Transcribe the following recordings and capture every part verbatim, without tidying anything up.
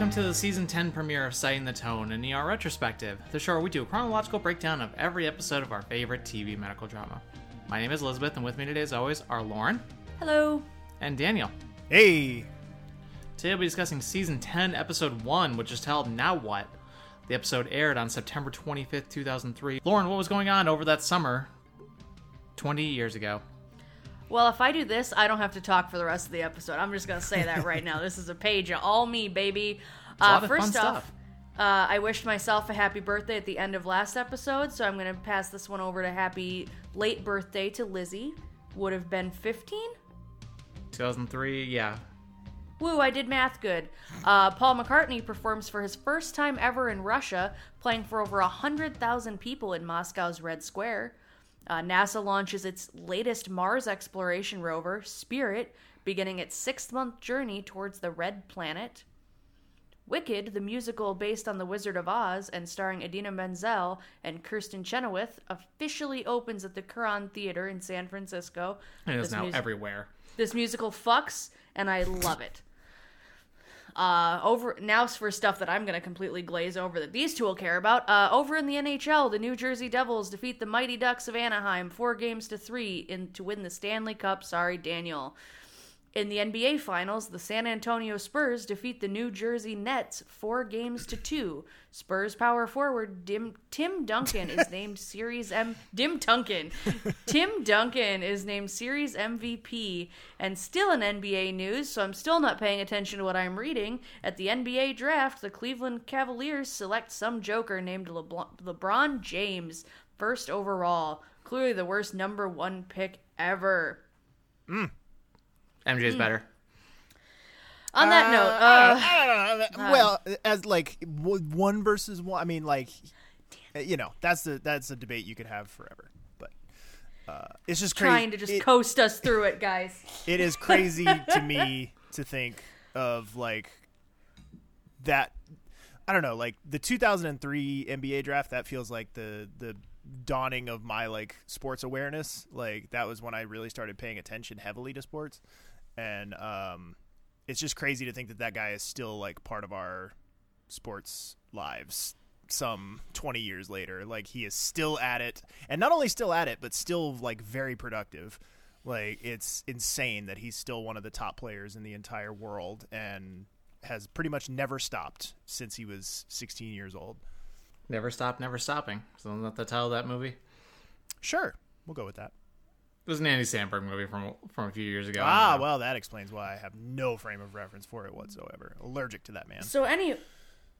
Welcome to the Season ten premiere of Setting the Tone, an E R retrospective, the show where we do a chronological breakdown of every episode of our favorite T V medical drama. My name is Elizabeth, and with me today, as always, are Lauren. Hello. And Daniel. Hey. Today we'll be discussing Season ten, Episode one, which is titled Now What? The episode aired on September twenty-fifth, two thousand three. Lauren, what was going on over that summer twenty years ago? Well, if I do this, I don't have to talk for the rest of the episode. I'm just going to say that right now. This is a page of all me, baby. Uh, first off, uh, I wished myself a happy birthday at the end of last episode, so I'm going to pass this one over to happy late birthday to Lizzie. Would have been fifteen? two thousand three, yeah. Woo, I did math good. Uh, Paul McCartney performs for his first time ever in Russia, playing for over one hundred thousand people in Moscow's Red Square. Uh, NASA launches its latest Mars exploration rover, Spirit, beginning its six-month journey towards the Red Planet. Wicked, the musical based on The Wizard of Oz and starring Idina Menzel and Kirsten Chenoweth, officially opens at the Curran Theater in San Francisco. It is this now mus- everywhere. This musical fucks, and I love it. Uh, over now for stuff that I'm going to completely glaze over that these two will care about. Uh, over in the N H L, the New Jersey Devils defeat the Mighty Ducks of Anaheim four games to three in to win the Stanley Cup. Sorry, Daniel. In the N B A Finals, the San Antonio Spurs defeat the New Jersey Nets four games to two. Spurs power forward Dim, Tim Duncan is named Series M. Dim Duncan, Tim Duncan is named Series M V P. And still in N B A news, so I'm still not paying attention to what I'm reading. At the N B A draft, the Cleveland Cavaliers select some joker named LeBron, LeBron James first overall. Clearly, the worst number one pick ever. Mm. M J's mm. better. On that uh, note, uh, uh, uh, well, as like one versus one, I mean, like, you know, that's the that's a debate you could have forever. But uh, it's just crazy. Trying to just it, coast us through it, guys. It is crazy to me to think of like that. I don't know, like the two thousand three N B A draft. That feels like the the. dawning of my like sports awareness. Like that was when I really started paying attention heavily to sports, and um it's just crazy to think that that guy is still like part of our sports lives some twenty years later. Like he is still at it, and not only still at it, but still like very productive. Like it's insane that he's still one of the top players in the entire world and has pretty much never stopped since he was sixteen years old. Never Stop, Never Stopping. Isn't that the title of that movie? Sure. We'll go with that. It was an Andy Samberg movie from from a few years ago. Ah, well, that explains why I have no frame of reference for it whatsoever. Allergic to that man. So any,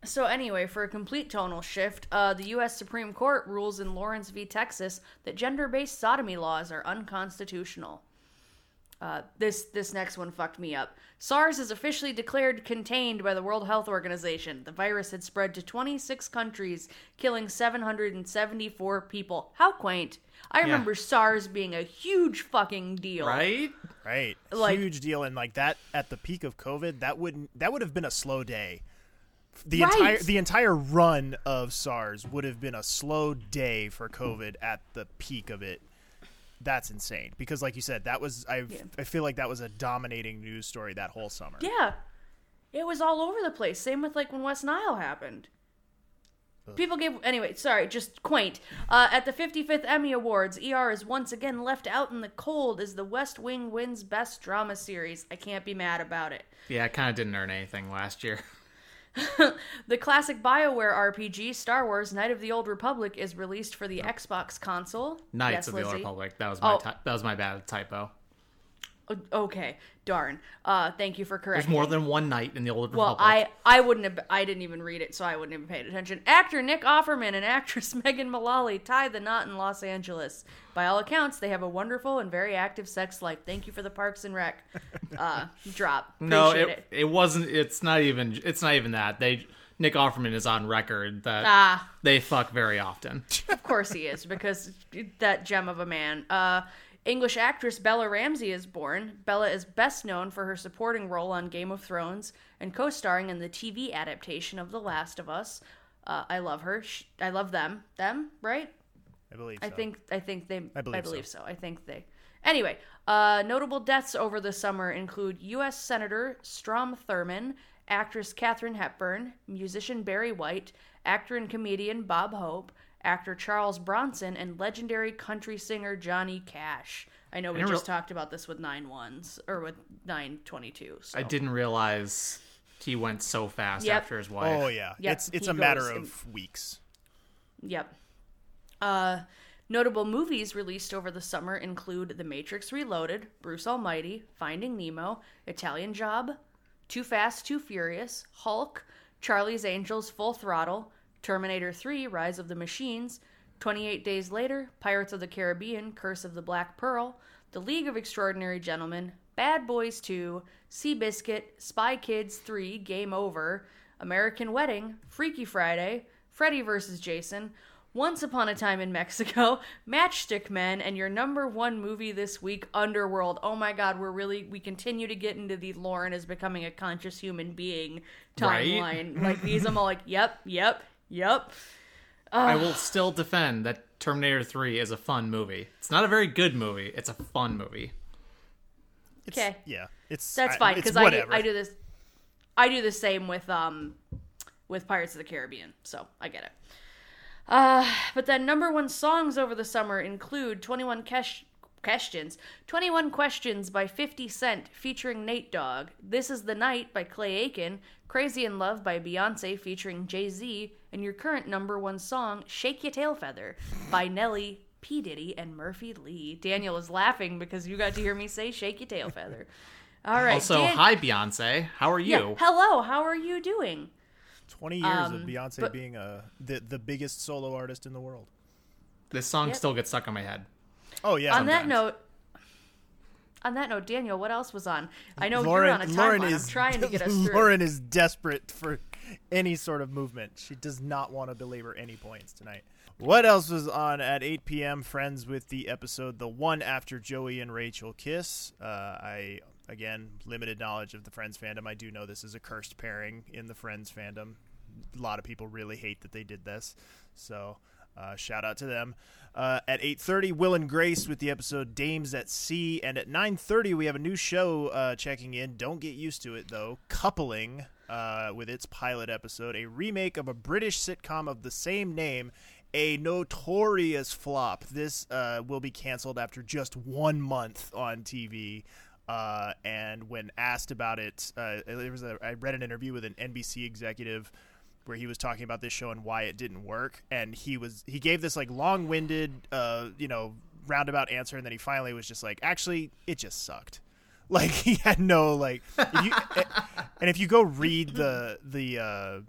so anyway, for a complete tonal shift, uh, the U S Supreme Court rules in Lawrence v. Texas that gender-based sodomy laws are unconstitutional. Uh, this this next one fucked me up. SARS is officially declared contained by the World Health Organization. The virus had spread to twenty-six countries, killing seven hundred seventy-four people. How quaint. I remember yeah. SARS being a huge fucking deal. Right? Right. Like, huge deal. And like that, at the peak of COVID, that wouldn't that would have been a slow day. The right. entire the entire run of SARS would have been a slow day for COVID at the peak of it. That's insane because, like you said, that was I. Yeah. I feel like that was a dominating news story that whole summer. Yeah, it was all over the place. Same with like when West Nile happened. Ugh. People gave anyway. Sorry, just quaint. Uh, at the fifty-fifth Emmy Awards, E R is once again left out in the cold as The West Wing wins Best Drama Series. I can't be mad about it. Yeah, it kind of didn't earn anything last year. The classic Bioware R P G Star Wars Knights of the Old Republic is released for the oh. Xbox console. Knights yes, of Lizzie. the Old Republic. That was my oh. ty- that was my bad typo. Okay, darn. Uh, thank you for correcting. There's more than one knight in the Old Republic. Well, I, I wouldn't have I didn't even read it, so I wouldn't have paid attention. Actor Nick Offerman and actress Megan Mullally tie the knot in Los Angeles. By all accounts, they have a wonderful and very active sex life. Thank you for the Parks and Rec uh, drop. Appreciate no, it, it it wasn't. It's not even. It's not even that they. Nick Offerman is on record that ah. they fuck very often. Of course he is, because that gem of a man. Uh. English actress Bella Ramsey is born. Bella is best known for her supporting role on Game of Thrones and co-starring in the T V adaptation of The Last of Us. Uh, I love her. She, I love them. Them, right? I believe so. I think, I think they... I believe, I believe so. so. I think they... Anyway, uh, notable deaths over the summer include U S Senator Strom Thurmond, actress Katharine Hepburn, musician Barry White, actor and comedian Bob Hope, actor Charles Bronson, and legendary country singer Johnny Cash. I know we I just re- talked about this with nine ones or with nine twenty two. So. I didn't realize he went so fast yep. after his wife. Oh yeah, yep. it's it's he a matter of in... weeks. Yep. Uh, notable movies released over the summer include The Matrix Reloaded, Bruce Almighty, Finding Nemo, Italian Job, Too Fast, Too Furious, Hulk, Charlie's Angels, Full Throttle, Terminator three, Rise of the Machines, twenty-eight Days Later, Pirates of the Caribbean, Curse of the Black Pearl, The League of Extraordinary Gentlemen, Bad Boys two, Seabiscuit, Spy Kids three, Game Over, American Wedding, Freaky Friday, Freddy versus. Jason, Once Upon a Time in Mexico, Matchstick Men, and your number one movie this week, Underworld. Oh my god, we're really, we continue to get into the Lauren is becoming a conscious human being timeline. Right? Like these, I'm all like, yep, yep, yep. Uh, I will still defend that Terminator three is a fun movie. It's not a very good movie. It's a fun movie. Okay. Yeah. It's That's fine because I, I, I do this I do the same with um with Pirates of the Caribbean. So, I get it. Uh, but then number one songs over the summer include twenty-one Kes- Questions, twenty-one Questions by fifty Cent featuring Nate Dogg, This Is the Night by Clay Aiken, Crazy in Love by Beyonce featuring Jay-Z, and your current number one song, Shake Your Tail Feather by Nelly, P. Diddy, and Murphy Lee. Daniel is laughing because you got to hear me say Shake Your Tail Feather. All right. Also, Dan- hi, Beyonce. How are you? Yeah, hello. How are you doing? twenty years um, of Beyonce but, being a, the, the biggest solo artist in the world. This song yep. still gets stuck in my head. Oh, yeah. On sometimes. that note, on that note, Daniel, what else was on? I know Lauren, you're on a timeline. I'm trying to get us through. Lauren is desperate for any sort of movement. She does not want to belabor any points tonight. What else was on at eight p.m.? Friends with the episode, The One After Joey and Rachel Kiss. Uh, I... Again, limited knowledge of the Friends fandom. I do know this is a cursed pairing in the Friends fandom. A lot of people really hate that they did this. So uh, shout out to them. Uh, at eight thirty, Will and Grace with the episode Dames at Sea. And at nine thirty, we have a new show uh, checking in. Don't get used to it, though. Coupling uh, with its pilot episode, a remake of a British sitcom of the same name. A notorious flop. This uh, will be canceled after just one month on T V. Uh, and when asked about it, uh, there was a, I read an interview with an N B C executive where he was talking about this show and why it didn't work. And he was he gave this like long-winded, uh, you know, roundabout answer, and then he finally was just like, actually, it just sucked. Like he had no like, if you, and if you go read the the uh,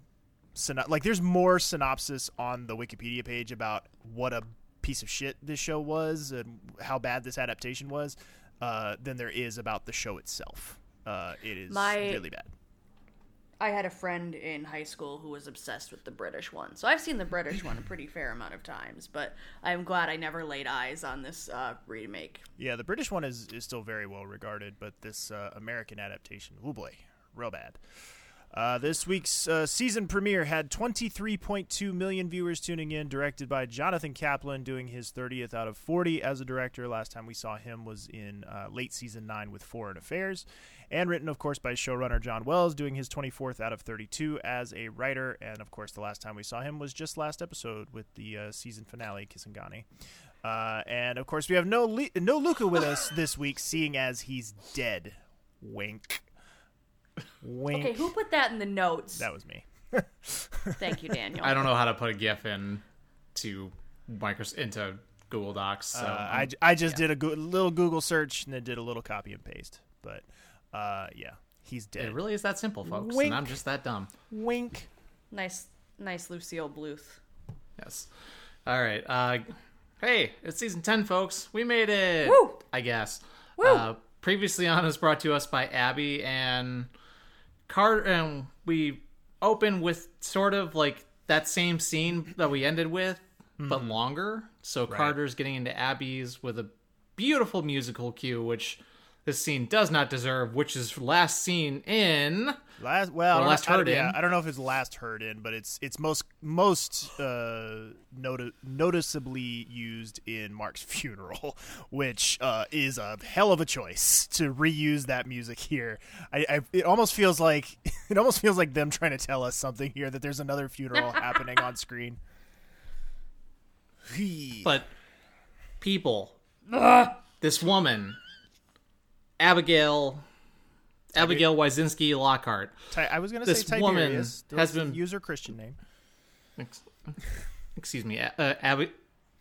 syno- like, there's more synopsis on the Wikipedia page about what a piece of shit this show was and how bad this adaptation was. Uh, than there is about the show itself. Uh, it is My, really bad. I had a friend in high school who was obsessed with the British one. So I've seen the British one a pretty fair amount of times, but I'm glad I never laid eyes on this uh, remake. Yeah, the British one is, is still very well regarded, but this uh, American adaptation, oh boy, real bad. Uh, this week's uh, season premiere had twenty-three point two million viewers tuning in, directed by Jonathan Kaplan, doing his thirtieth out of forty as a director. Last time we saw him was in uh, late season nine with Foreign Affairs, and written, of course, by showrunner John Wells, doing his twenty-fourth out of thirty-two as a writer. And, of course, the last time we saw him was just last episode with the uh, season finale, Kisangani. Uh, and, of course, we have no, Le- no Luca with us this week, seeing as he's dead. Wink. Wink. Okay, who put that in the notes? That was me. Thank you, Daniel. I don't know how to put a GIF in to Microsoft, into Google Docs. So uh, I, I just yeah. did a go- little Google search and then did a little copy and paste. But uh, yeah, he's dead. It really is that simple, folks. Wink. And I'm just that dumb. Wink. Nice, nice Lucille Bluth. Yes. All right. Uh, hey, it's season ten, folks. We made it. Woo! I guess. Woo! Uh, previously on is brought to us by Abby and Car- and we open with sort of like that same scene that we ended with, mm-hmm. but longer. So right. Carter's getting into Abby's with a beautiful musical cue, which this scene does not deserve, which is last seen in last well last heard I, in. Yeah, I don't know if it's last heard in, but it's it's most most uh, noti- noticeably used in Mark's funeral, which uh, is a hell of a choice to reuse that music here. I, I it almost feels like it almost feels like them trying to tell us something here, that there's another funeral happening on screen. But people, ugh, this woman. Abigail, Abigail Wyszynski Lockhart. I was going to say Tiberius. This woman has been user Christian name. Ex- excuse me, uh, Abby,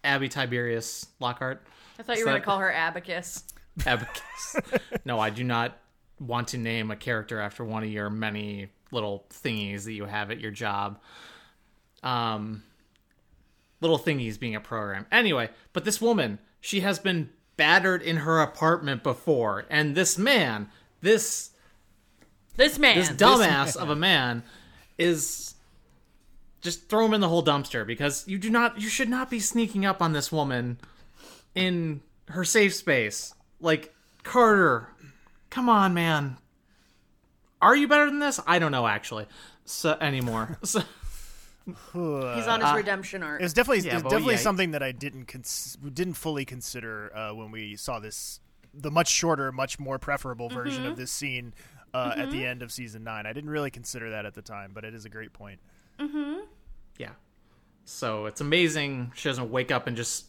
Abby Tiberius Lockhart. I thought you Is were going to call her Abacus. Abacus. No, I do not want to name a character after one of your many little thingies that you have at your job. Um, little thingies being a program. Anyway, but this woman, she has been battered in her apartment before, and this man, this this man, this dumbass this man. of a man, is just throw him in the whole dumpster, because you do not, you should not be sneaking up on this woman in her safe space. Like, Carter, come on, man, are you better than this? I don't know actually, so anymore. So. He's on his uh, redemption arc. It's definitely yeah, it's definitely yeah. something that I didn't cons- didn't fully consider uh, when we saw this, the much shorter, much more preferable version mm-hmm. of this scene uh, mm-hmm. at the end of season nine. I didn't really consider that at the time, but it is a great point. Mm-hmm. Yeah. So it's amazing she doesn't wake up and just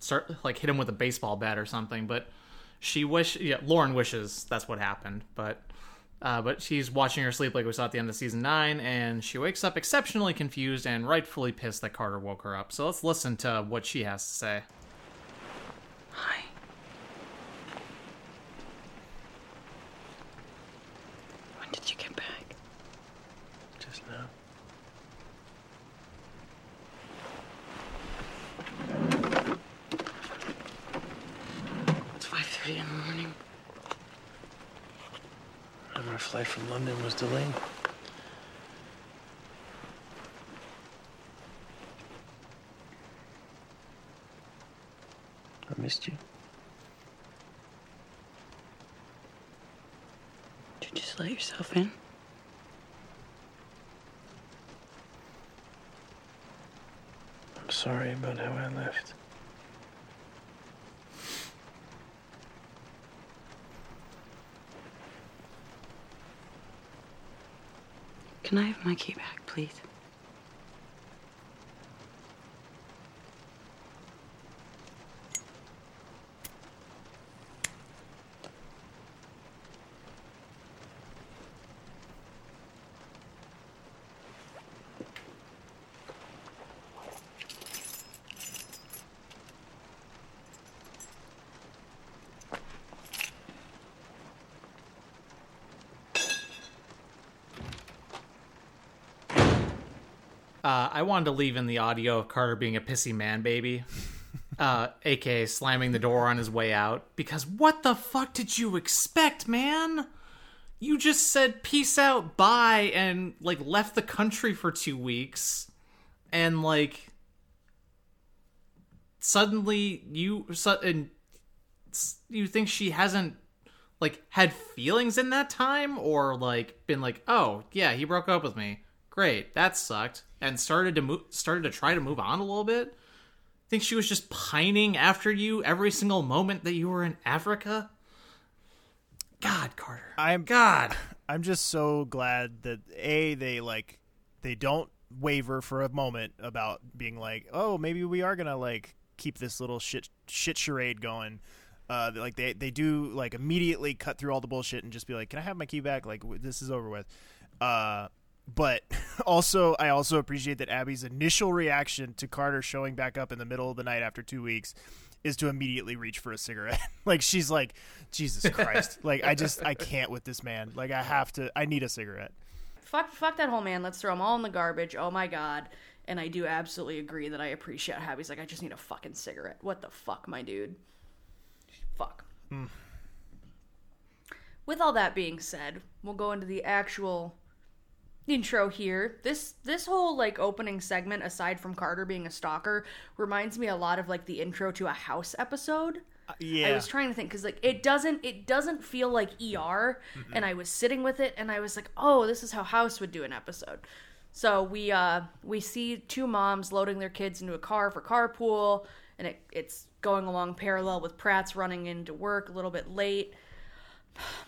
start like hit him with a baseball bat or something. But she wish yeah, Lauren wishes that's what happened, but. Uh, but she's watching her sleep like we saw at the end of season nine, and she wakes up exceptionally confused and rightfully pissed that Carter woke her up. So let's listen to what she has to say. Hi. When did you get back? Just now. It's five thirty in the morning. Our flight from London was delayed. I missed you. Did you just let yourself in? I'm sorry about how I left. Can I have my key back, please? Uh, I wanted to leave in the audio of Carter being a pissy man baby, uh, a k a slamming the door on his way out, because what the fuck did you expect, man? You just said peace out, bye, and, like, left the country for two weeks, and, like, suddenly you, su- and you think she hasn't, like, had feelings in that time, or, like, been like, oh, yeah, he broke up with me. Great, that sucked, and started to move, started to try to move on a little bit. I think she was just pining after you every single moment that you were in Africa. God, Carter. I'm God. I'm just so glad that A, they like they don't waver for a moment about being like, oh, maybe we are gonna like keep this little shit shit charade going. Uh, like they they do like immediately cut through all the bullshit and just be like, can I have my key back? Like this is over with. Uh. But also, I also appreciate that Abby's initial reaction to Carter showing back up in the middle of the night after two weeks is to immediately reach for a cigarette. Like, she's like, Jesus Christ. Like, I just, I can't with this man. Like, I have to, I need a cigarette. Fuck, fuck that whole man. Let's throw him all in the garbage. Oh, my God. And I do absolutely agree that I appreciate how he's like, I just need a fucking cigarette. What the fuck, my dude? Fuck. Mm. With all that being said, we'll go into the actual intro here. This this whole like opening segment, aside from Carter being a stalker, reminds me a lot of like the intro to a House episode. Yeah. I was trying to think because like it doesn't it doesn't feel like E R, mm-hmm. and I was sitting with it and I was like, oh, this is how House would do an episode. So we uh, we see two moms loading their kids into a car for carpool, and it, it's going along parallel with Pratt's running into work a little bit late.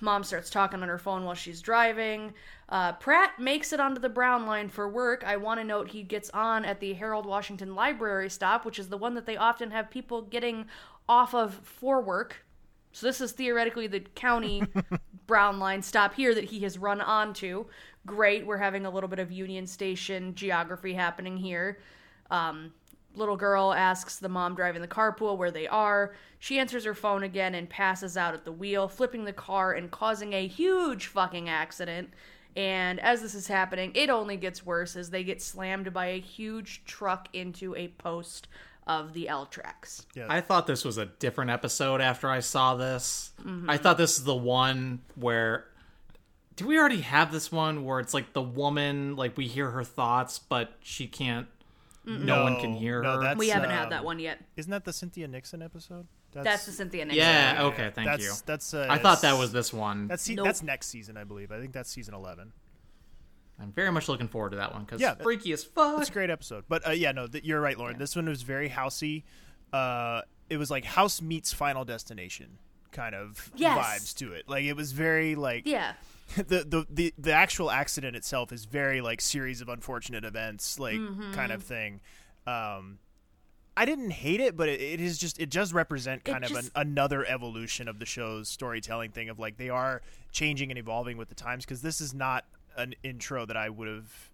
Mom starts talking on her phone while she's driving. Uh, Pratt makes it onto the Brown Line for work. I want to note he gets on at the Harold Washington Library stop, which is the one that they often have people getting off of for work. So this is theoretically the county Brown Line stop here that he has run onto. Great, we're having a little bit of Union Station geography happening here. Um... Little girl asks the mom driving the carpool where they are. She answers her phone again and passes out at the wheel, flipping the car and causing a huge fucking accident. And as this is happening, it only gets worse as they get slammed by a huge truck into a post of the L tracks. Yeah. I thought this was a different episode after I saw this. Mm-hmm. I thought this is the one where... Do we already have this one where it's like the woman, like we hear her thoughts, but she can't... Mm-mm. No one can hear no, her. That's, we haven't um, had that one yet. Isn't that the Cynthia Nixon episode? That's, that's the Cynthia Nixon yeah, episode. Yeah, okay, thank that's, you. That's, uh, I thought that was this one. That's nope. that's next season, I believe. I think that's season eleven. I'm very much looking forward to that one because yeah, it's freaky as fuck. It's a great episode. But uh, yeah, no, th- you're right, Lauren. Yeah. This one was very housey. Uh, it was like House meets Final Destination kind of yes. vibes to it. Like, it was very like... Yeah. The, the the the actual accident itself is very like series of unfortunate events like mm-hmm. kind of thing. Um, I didn't hate it, but it, it is just it does represent kind it of just... an, another evolution of the show's storytelling thing of like they are changing and evolving with the times because this is not an intro that I would have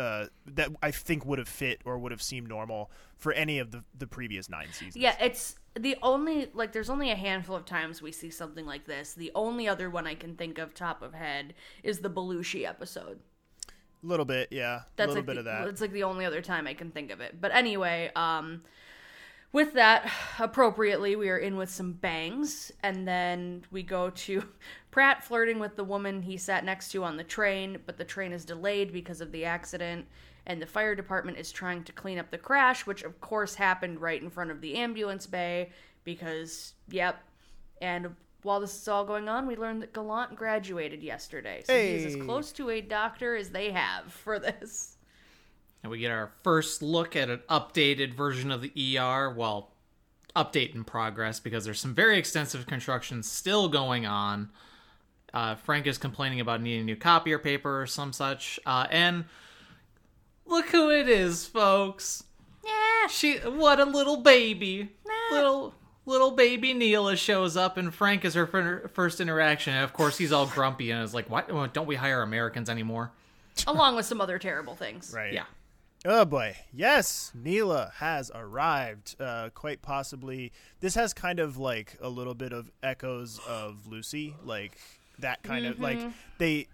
uh, that I think would have fit or would have seemed normal for any of the the previous nine seasons. Yeah, it's. The only, like, there's only a handful of times we see something like this. The only other one I can think of top of head is the Belushi episode. A little bit, yeah. A little like bit the, of that. It's like the only other time I can think of it. But anyway, um, with that, appropriately, we are in with some bangs. And then we go to Pratt flirting with the woman he sat next to on the train. But the train is delayed because of the accident. And the fire department is trying to clean up the crash, which, of course, happened right in front of the ambulance bay because, yep. And while this is all going on, we learned that Gallant graduated yesterday. So hey. He's as close to a doctor as they have for this. And we get our first look at an updated version of the E R. Well, update in progress because there's some very extensive construction still going on. Uh, Frank is complaining about needing new copier paper or some such. Uh, and... Look who it is, folks. Yeah. She what a little baby. Nah. Little little baby Neela shows up and Frank is her first interaction. And of course, he's all grumpy and is like, "Why don't we hire Americans anymore?" Along with some other terrible things. Right. Yeah. Oh boy. Yes, Neela has arrived. Uh, quite possibly. This has kind of like a little bit of echoes of Lucy, like that kind mm-hmm. of like they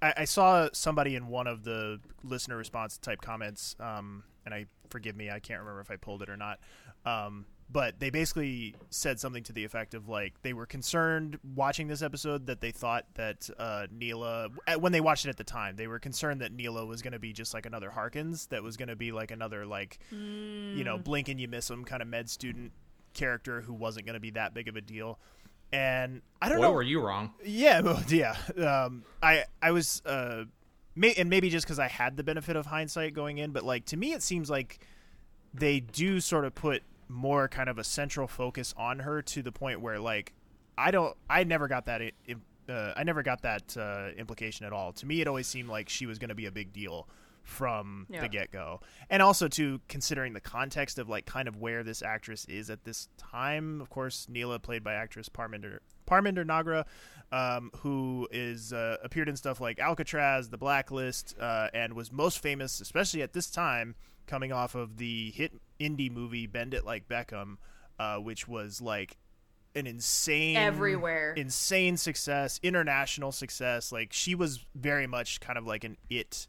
I saw somebody in one of the listener response type comments, um, and I forgive me, I can't remember if I pulled it or not. Um, but they basically said something to the effect of like they were concerned watching this episode that they thought that uh, Neela, when they watched it at the time, they were concerned that Neela was going to be just like another Harkins, that was going to be like another like mm. you know blink and you miss him kind of med student character who wasn't going to be that big of a deal. And I don't Boy, know. Were you wrong? Yeah, well, yeah. Um, I I was, uh, may, and maybe just because I had the benefit of hindsight going in, but like to me, it seems like they do sort of put more kind of a central focus on her to the point where like I don't, I never got that, uh, I never got that uh, implication at all. To me, it always seemed like she was going to be a big deal from yeah. the get-go, and also to considering the context of like kind of where this actress is at this time. Of course, Neela, played by actress Parminder Parminder Nagra, um, who is uh, appeared in stuff like Alcatraz, The Blacklist, uh, and was most famous, especially at this time, coming off of the hit indie movie Bend It Like Beckham, uh, which was like an insane everywhere insane success, international success. Like she was very much kind of like an it.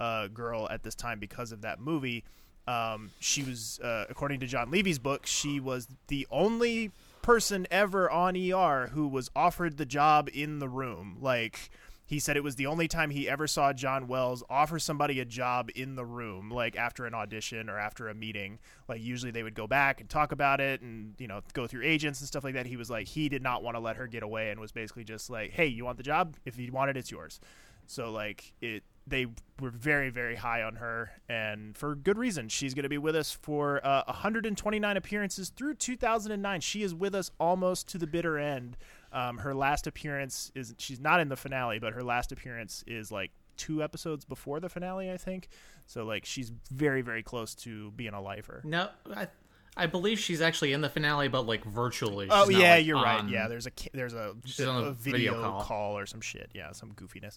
Uh, girl at this time because of that movie. Um, she was, uh, according to John Levy's book, she was the only person ever on E R who was offered the job in the room. Like, He said it was the only time he ever saw John Wells offer somebody a job in the room, like after an audition or after a meeting. Like usually they would go back and talk about it and, you know, go through agents and stuff like that. He was like, he did not want to let her get away and was basically just like, hey, you want the job? If you want it, it's yours. So like it, they were very, very high on her, and for good reason. She's going to be with us for uh, one hundred twenty-nine appearances through two thousand nine. She is with us almost to the bitter end. Um, her last appearance is, she's not in the finale, but her last appearance is like two episodes before the finale, I think. So like she's very, very close to being a lifer. No, I, I believe she's actually in the finale, but like virtually. She's oh yeah, not, like, you're on, right. Yeah. There's a, there's a, a, a video, video call. call or some shit. Yeah. Some goofiness.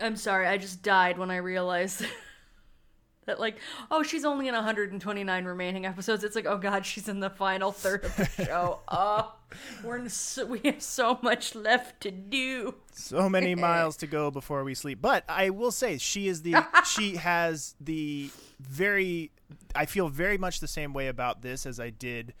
I'm sorry, I just died when I realized that, like, oh, she's only in one hundred twenty-nine remaining episodes. It's like, oh, God, she's in the final third of the show. Oh, we're in so, we have so much left to do. So many miles to go before we sleep. But I will say she is the – she has the very – I feel very much the same way about this as I did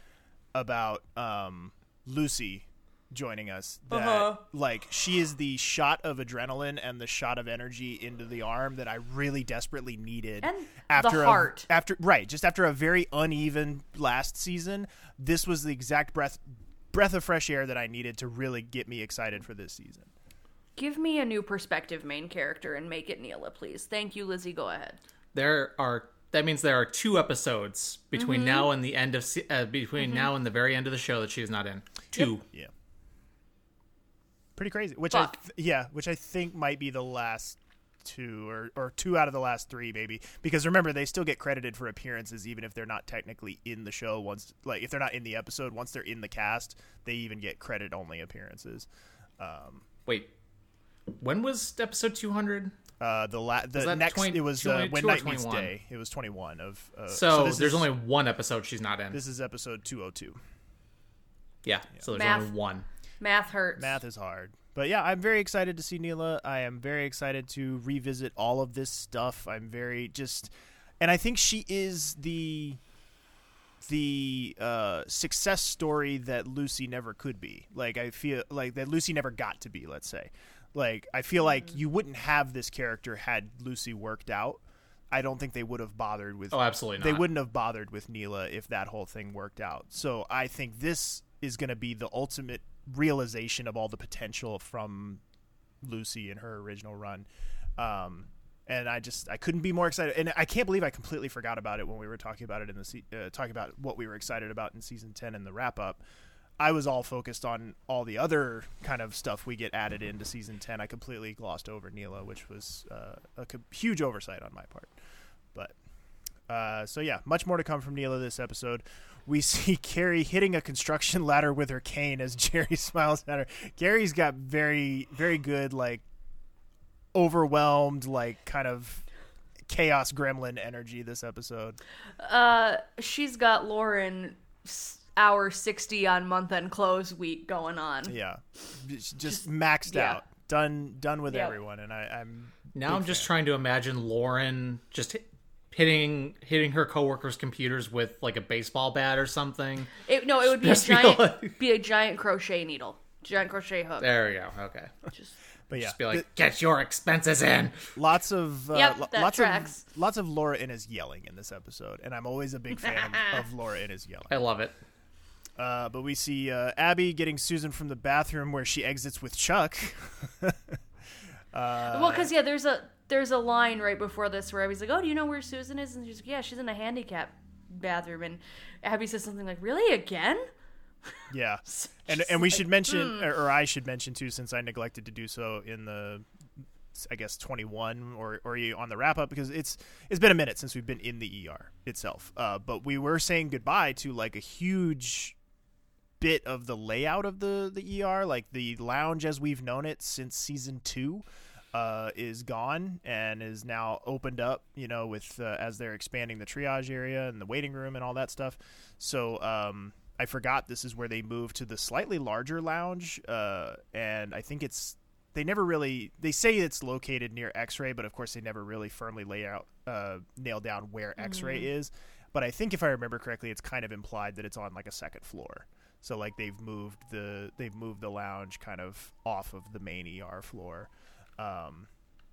about um, Lucy joining us, that uh-huh. like she is the shot of adrenaline and the shot of energy into the arm that I really desperately needed, and after the heart. A, after right just after a very uneven last season, this was the exact breath breath of fresh air that I needed to really get me excited for this season. Give me a new perspective main character and make it Neela, please. Thank you, Lizzie. Go ahead. There are that means there are two episodes between mm-hmm. now and the end of uh, between mm-hmm. now and the very end of the show that she is not in. Two. Yep. Yeah. Pretty crazy, which Fuck. I th- yeah, which I think might be the last two or, or two out of the last three, maybe. Because remember, they still get credited for appearances, even if they're not technically in the show. Once, like if they're not in the episode, once they're in the cast, they even get credit only appearances. Um, Wait, when was episode two hundred? Uh, the la- the next twenty, it was uh, When Night Meets Day. It was twenty one of. Uh, so, so there's is, only one episode she's not in. This is episode two hundred two. Yeah, yeah, so there's Math. only one. Math hurts. Math is hard. But yeah, I'm very excited to see Neela. I am very excited to revisit all of this stuff. I'm very just... And I think she is the the uh, success story that Lucy never could be. Like, I feel like that Lucy never got to be, let's say. Like, I feel like you wouldn't have this character had Lucy worked out. I don't think they would have bothered with... Oh, absolutely not. They wouldn't have bothered with Neela if that whole thing worked out. So I think this is going to be the ultimate realization of all the potential from Lucy in her original run, um and I just I couldn't be more excited, and I can't believe I completely forgot about it when we were talking about it in the se- uh, talking about what we were excited about in season ten and the wrap up. I was all focused on all the other kind of stuff we get added into season ten. I completely glossed over Neela, which was uh, a co- huge oversight on my part, but uh so yeah, much more to come from Neela this episode. We see Carrie hitting a construction ladder with her cane as Jerry smiles at her. Carrie's got very, very good, like, overwhelmed, like, kind of chaos gremlin energy this episode. Uh, she's got Lauren hour sixty on month-end close week going on. Yeah. Just, just maxed yeah. out. Done done with yep. everyone. And I, I'm... Now I'm just fan. trying to imagine Lauren just... Hit- Hitting hitting her coworkers' computers with like a baseball bat or something. It, no, it would be a giant, be, like... be a giant crochet needle, giant crochet hook. There we go. Okay. Just, but yeah, just be like, it, get your expenses in. Lots of uh, yep, that lots tracks. of lots of Laura Innes yelling in this episode, and I'm always a big fan of Laura Innes yelling. I love it. Uh, but we see uh, Abby getting Susan from the bathroom, where she exits with Chuck. uh, well, because yeah, there's a. There's a line right before this where Abby's like, oh, do you know where Susan is? And she's like, yeah, she's in a handicap bathroom. And Abby says something like, really, again? Yeah. And and we like, should mention, hmm. or I should mention too, since I neglected to do so in the, I guess, twenty-one or, or on the wrap-up, because it's it's been a minute since we've been in the E R itself. Uh, but we were saying goodbye to like a huge bit of the layout of the, the E R, like the lounge as we've known it since season two. Uh, is gone and is now opened up, you know, with uh, as they're expanding the triage area and the waiting room and all that stuff. So um, I forgot this is where they moved to the slightly larger lounge, uh, and I think it's they never really they say it's located near X-Ray, but of course they never really firmly lay out uh, nail down where X-Ray mm-hmm. is. But I think if I remember correctly, it's kind of implied that it's on like a second floor. So like they've moved the they've moved the lounge kind of off of the main E R floor. Um,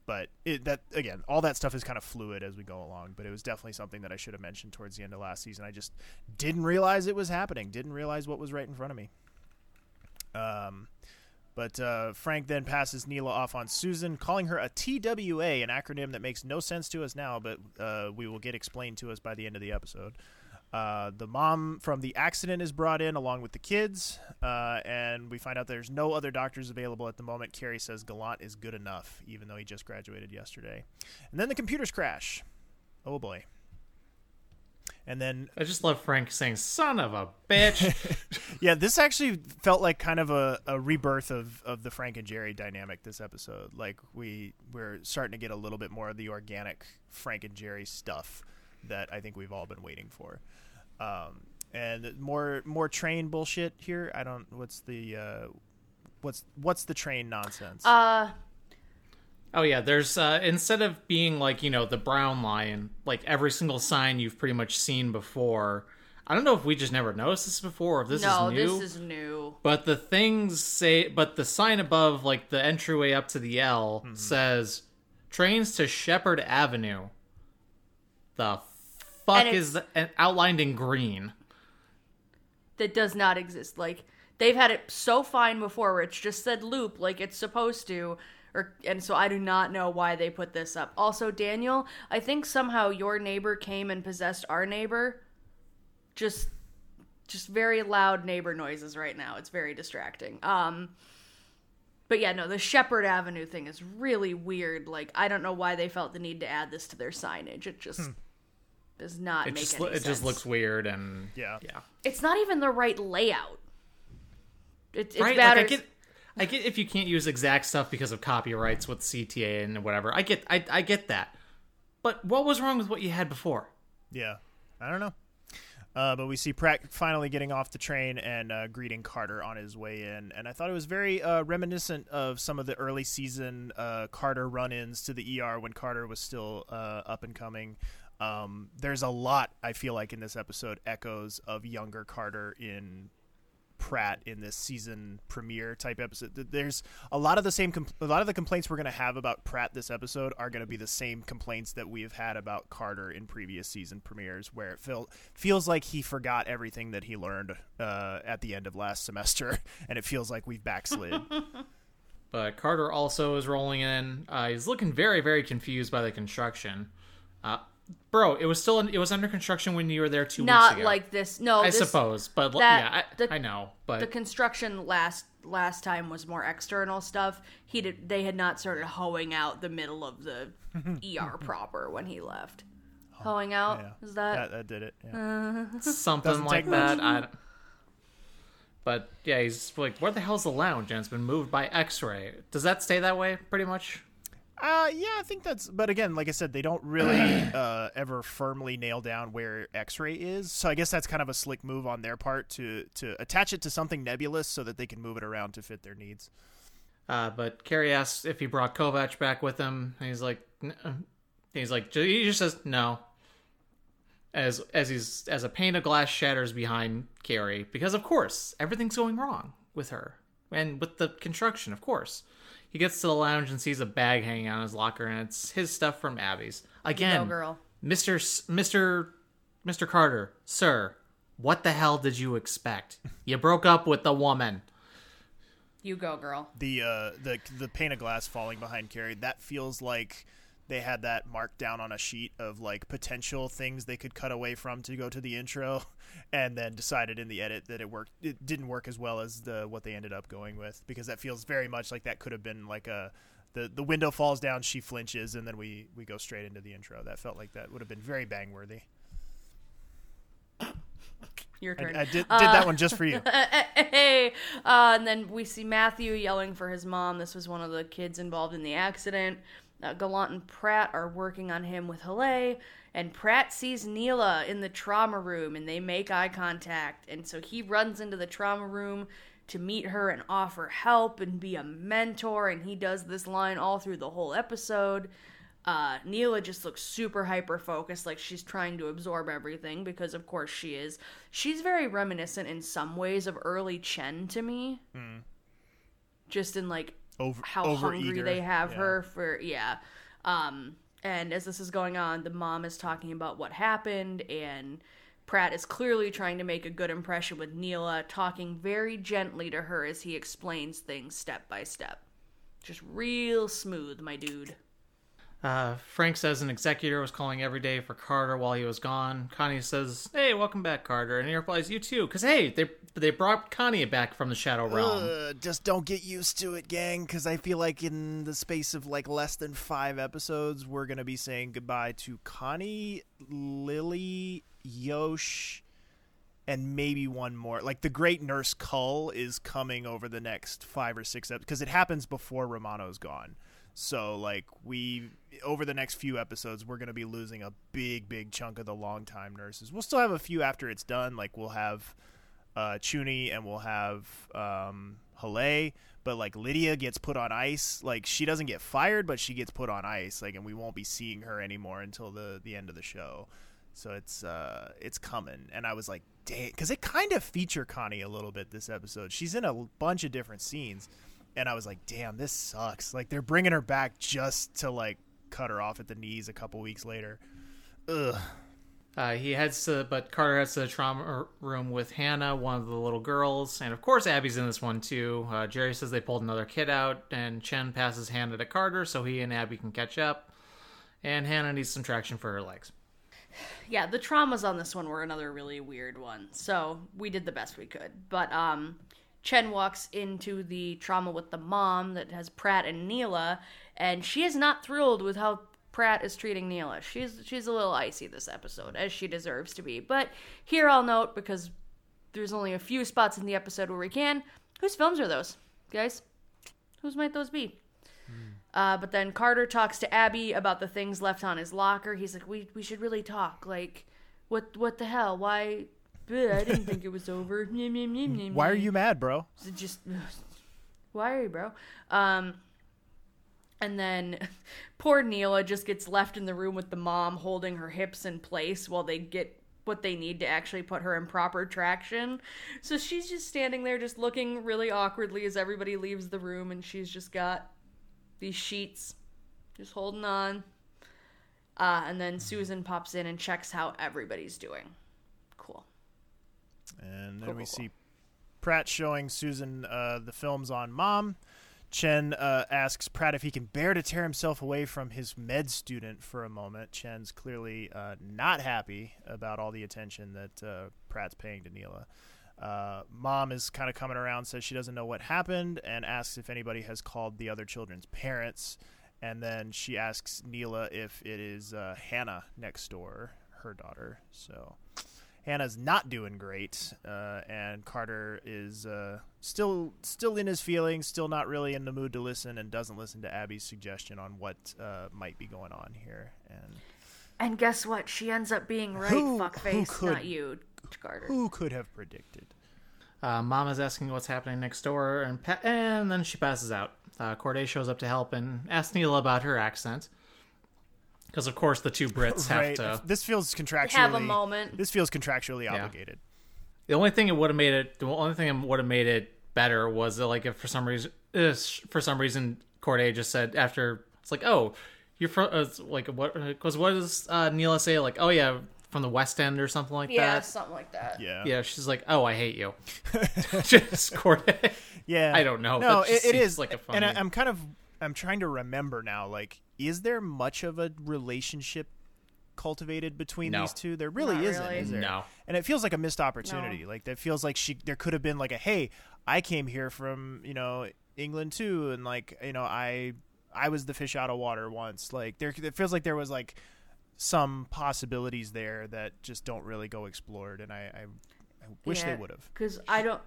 but it, that again, all that stuff is kind of fluid as we go along. But it was definitely something that I should have mentioned towards the end of last season. I just didn't realize it was happening. Didn't realize what was right in front of me. Um, but uh, Frank then passes Neela off on Susan, calling her a T W A, an acronym that makes no sense to us now, but uh, we will get explained to us by the end of the episode. Uh, the mom from the accident is brought in along with the kids, uh, and we find out there's no other doctors available at the moment. Carrie says Gallant is good enough, even though he just graduated yesterday. And then the computers crash. Oh, boy. And then I just love Frank saying son of a bitch. Yeah, this actually felt like kind of a, a rebirth of, of the Frank and Jerry dynamic this episode. Like we we're starting to get a little bit more of the organic Frank and Jerry stuff that I think we've all been waiting for. Um, and more more train bullshit here. I don't what's the uh, what's what's the train nonsense? Uh Oh, yeah, there's, uh, instead of being, like, you know, the brown lion, like, every single sign you've pretty much seen before, I don't know if we just never noticed this before, or if this no, is new. No, this is new. But the things say, but the sign above, like, the entryway up to the L mm-hmm. says, trains to Shepherd Avenue. The fuck is that? Outlined in green. That does not exist. Like, they've had it so fine before, where it's just said loop, like it's supposed to. Or, and so I do not know why they put this up. Also, Daniel, I think somehow your neighbor came and possessed our neighbor. Just just very loud neighbor noises right now. It's very distracting. Um, but yeah, no, the Shepherd Avenue thing is really weird. Like, I don't know why they felt the need to add this to their signage. It just hmm. does not it make just, any it sense. It just looks weird and yeah. yeah. It's not even the right layout. It, it's right? bad. Like, I get- I get if you can't use exact stuff because of copyrights with C T A and whatever. I get I, I get that. But what was wrong with what you had before? Yeah. I don't know. Uh, but we see Pratt finally getting off the train and uh, greeting Carter on his way in. And I thought it was very uh, reminiscent of some of the early season uh, Carter run-ins to the E R when Carter was still uh, up and coming. Um, there's a lot, I feel like, in this episode echoes of younger Carter in Pratt in this season premiere type episode. There's a lot of the same compl- a lot of the complaints we're going to have about Pratt this episode are going to be the same complaints that we have had about Carter in previous season premieres, where it feel- feels like he forgot everything that he learned uh, at the end of last semester, and it feels like we've backslid. But Carter also is rolling in. Uh, he's looking very, very confused by the construction. Uh, Bro, it was still in, it was under construction when you were there two Not weeks ago. Not like this, no. I this, suppose, but that, yeah, I, the, I know. But the construction last last time was more external stuff. He did, they had not started hoeing out the middle of the E R proper when he left. Oh, hoeing out yeah. is that? that that did it? Yeah. Uh, Something Doesn't like that. I don't, but yeah, he's like, where the hell's the lounge? And it's been moved by X-ray. Does that stay that way? Pretty much. Uh, yeah, I think that's, but again, like I said, they don't really uh, ever firmly nail down where X-ray is. So I guess that's kind of a slick move on their part to, to attach it to something nebulous so that they can move it around to fit their needs. Uh, but Carrie asks if he brought Kovac back with him. And he's like, N-. he's like, he just says no. As, as he's, as a pane of glass shatters behind Carrie, because of course, everything's going wrong with her and with the construction, of course. He gets to the lounge and sees a bag hanging out of his locker, and it's his stuff from Abby's. Again, no girl. Mister S- Mister Mister Carter, sir, what the hell did you expect? You broke up with the woman. You go, girl. The uh, the the pane of glass falling behind Carrie, that feels like they had that marked down on a sheet of like potential things they could cut away from to go to the intro, and then decided in the edit that it worked. It didn't work as well as the, what they ended up going with, because that feels very much like that could have been like a, the, the window falls down, she flinches, and then we, we go straight into the intro. That felt like that would have been very bang worthy. Your turn. I, I did, did uh, that one just for you. Hey, uh, and then we see Matthew yelling for his mom. This was one of the kids involved in the accident. Uh, Gallant and Pratt are working on him with Haley, and Pratt sees Neela in the trauma room, and they make eye contact, and so he runs into the trauma room to meet her and offer help and be a mentor, and he does this line all through the whole episode. Uh, Neela just looks super hyper-focused, like she's trying to absorb everything, because of course she is. She's very reminiscent in some ways of early Chen to me. Mm. Just in, like, Over, how over-eater. hungry they have yeah. her for, yeah. Um, and as this is going on, the mom is talking about what happened, and Pratt is clearly trying to make a good impression with Neela, talking very gently to her as he explains things step by step. Just real smooth, my dude. Uh, Frank says an executor was calling every day for Carter while he was gone. Connie says, "Hey, welcome back, Carter." And he replies, "You too." Because, hey, they they brought Connie back from the Shadow Realm. Uh, just don't get used to it, gang, because I feel like in the space of, like, less than five episodes, we're going to be saying goodbye to Connie, Lily, Yosh, and maybe one more. Like, the great Nurse Cull is coming over the next five or six episodes, because it happens before Romano's gone. So, like, we, over the next few episodes, we're going to be losing a big, big chunk of the longtime nurses. We'll still have a few after it's done. Like, we'll have uh, Chuni and we'll have um, Halei. But, like, Lydia gets put on ice. Like, she doesn't get fired, but she gets put on ice. Like, and we won't be seeing her anymore until the, the end of the show. So it's uh, it's coming. And I was like, dang. Because they kind of feature Connie a little bit this episode. She's in a bunch of different scenes. And I was like, damn, this sucks. Like, they're bringing her back just to, like, cut her off at the knees a couple weeks later. Ugh. Uh, he heads to, but Carter heads to the trauma room with Hannah, one of the little girls. And, of course, Abby's in this one, too. Uh, Jerry says they pulled another kid out, and Chen passes Hannah to Carter so he and Abby can catch up. And Hannah needs some traction for her legs. Yeah, the traumas on this one were another really weird one. So we did the best we could. But, um... Chen walks into the trauma with the mom that has Pratt and Neela, and she is not thrilled with how Pratt is treating Neela. She's she's a little icy this episode, as she deserves to be. But here I'll note, because there's only a few spots in the episode where we can, whose films are those, guys? Whose might those be? Mm. Uh, but then Carter talks to Abby about the things left on his locker. He's like, we we should really talk. Like, what what the hell? Why... I didn't think it was over. Why are you mad, bro? Just, why are you, bro? Um, and then poor Neela just gets left in the room with the mom holding her hips in place while they get what they need to actually put her in proper traction. So she's just standing there just looking really awkwardly as everybody leaves the room, and she's just got these sheets just holding on. Uh, and then Susan pops in and checks how everybody's doing. Cool. And then cool, we cool, see cool. Pratt showing Susan uh, the films on Mom. Chen uh, asks Pratt if he can bear to tear himself away from his med student for a moment. Chen's clearly uh, not happy about all the attention that uh, Pratt's paying to Neela. Uh, Mom is kind of coming around, says she doesn't know what happened, and asks if anybody has called the other children's parents. And then she asks Neela if it is uh, Hannah next door, her daughter. So... Hannah's not doing great, uh, and Carter is uh, still still in his feelings, still not really in the mood to listen, and doesn't listen to Abby's suggestion on what uh, might be going on here. And and guess what? She ends up being right, who, fuckface, who could, not you, Carter. Who could have predicted? Uh, Mama's asking what's happening next door, and pa- and then she passes out. Uh, Corday shows up to help and asks Neela about her accent. Because, of course, the two Brits have right. to... This feels contractually... Have a moment. This feels contractually yeah. obligated. The only thing it would have made it... The only thing that would have made it better was that, like, if for some reason... For some reason, Corday just said after... It's like, oh, you're from... Uh, like, what... Because what does uh, Neela say? Like, oh, yeah, from the West End or something like yeah, that? Yeah, something like that. Yeah. Yeah, she's like, oh, I hate you. Just Corday. Yeah. I don't know. No, it, it is. Like a funny... And I, I'm kind of... I'm trying to remember now, like... Is there much of a relationship cultivated between no. these two? There really Not isn't. Really. Is there? No. And it feels like a missed opportunity. No. Like that feels like she, there could have been like a, hey, I came here from, you know, England too. And like, you know, I, I was the fish out of water once. Like there, it feels like there was like some possibilities there that just don't really go explored. And I, I, I wish yeah, they would have. Cause I don't,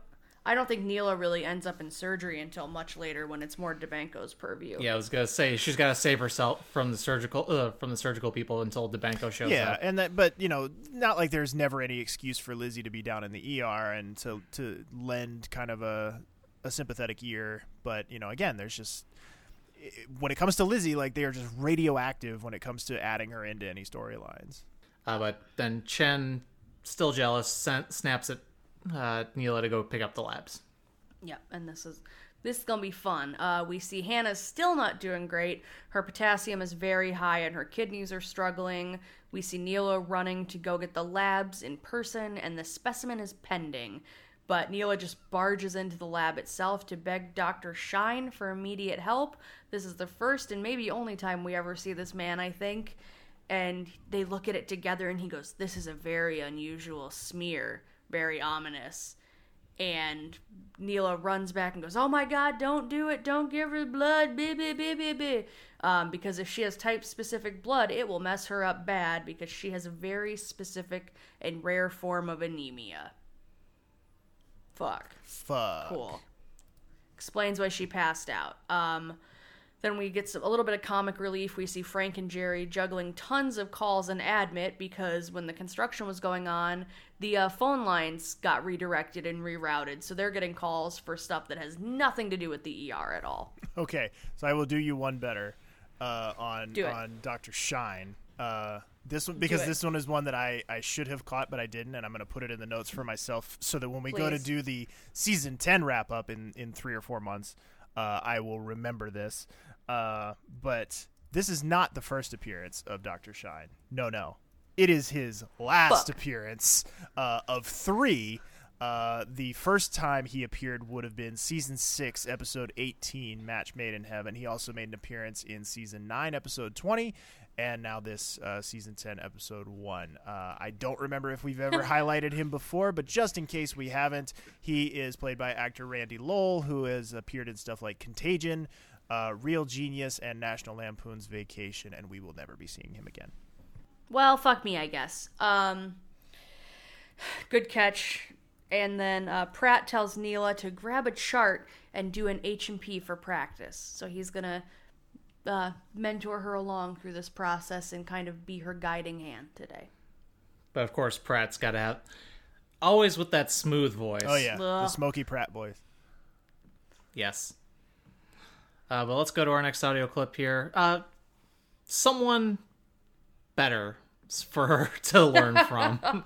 I don't think Neela really ends up in surgery until much later when it's more DeBanco's purview. Yeah, I was gonna say she's gotta save herself from the surgical uh, from the surgical people until DeBanco shows yeah, up. Yeah, and that, but you know, not like there's never any excuse for Lizzie to be down in the E R and to to lend kind of a a sympathetic ear. But you know, again, there's just when it comes to Lizzie, like, they are just radioactive when it comes to adding her into any storylines. Uh, but then Chen, still jealous, sent, snaps at uh, Neela to go pick up the labs. Yep, yeah, and this is this is gonna be fun. Uh, we see Hannah's still not doing great. Her potassium is very high, and her kidneys are struggling. We see Neela running to go get the labs in person, and the specimen is pending. But Neela just barges into the lab itself to beg Doctor Shine for immediate help. This is the first and maybe only time we ever see this man, I think. And they look at it together, and he goes, "This is a very unusual smear, very ominous." And Neela runs back and goes, "Oh my God, don't do it. Don't give her blood. Blah, blah, blah, blah, blah. Um, because if she has type-specific blood, it will mess her up bad, because she has a very specific and rare form of anemia." Fuck. Fuck. Cool. Explains why she passed out. Um, then we get some, a little bit of comic relief. We see Frank and Jerry juggling tons of calls and admit, because when the construction was going on, the uh, phone lines got redirected and rerouted. So they're getting calls for stuff that has nothing to do with the E R at all. Okay. So I will do you one better uh, on on Doctor Shine. Uh, this one, because this one is one that I, I should have caught, but I didn't. And I'm going to put it in the notes for myself so that when we Please. go to do the season ten wrap up in, in three or four months, uh, I will remember this. Uh, but this is not the first appearance of Doctor Shine. No, no. It is his last Fuck. appearance, uh, of three. Uh, the first time he appeared would have been season six, episode eighteen, Match Made in Heaven. He also made an appearance in season nine, episode twenty, and now this uh, season ten, episode one. Uh, I don't remember if we've ever highlighted him before, but just in case we haven't, he is played by actor Randy Lowell, who has appeared in stuff like Contagion, uh, Real Genius, and National Lampoon's Vacation, and we will never be seeing him again. Well, fuck me, I guess. Um, good catch. And then uh, Pratt tells Neela to grab a chart and do an H and P for practice. So he's going to uh, mentor her along through this process and kind of be her guiding hand today. But, of course, Pratt's got to have... Always with that smooth voice. Oh, yeah. Ugh. The Smokey Pratt voice. Yes. Uh, well, let's go to our next audio clip here. Uh, someone better for her to learn from. I was going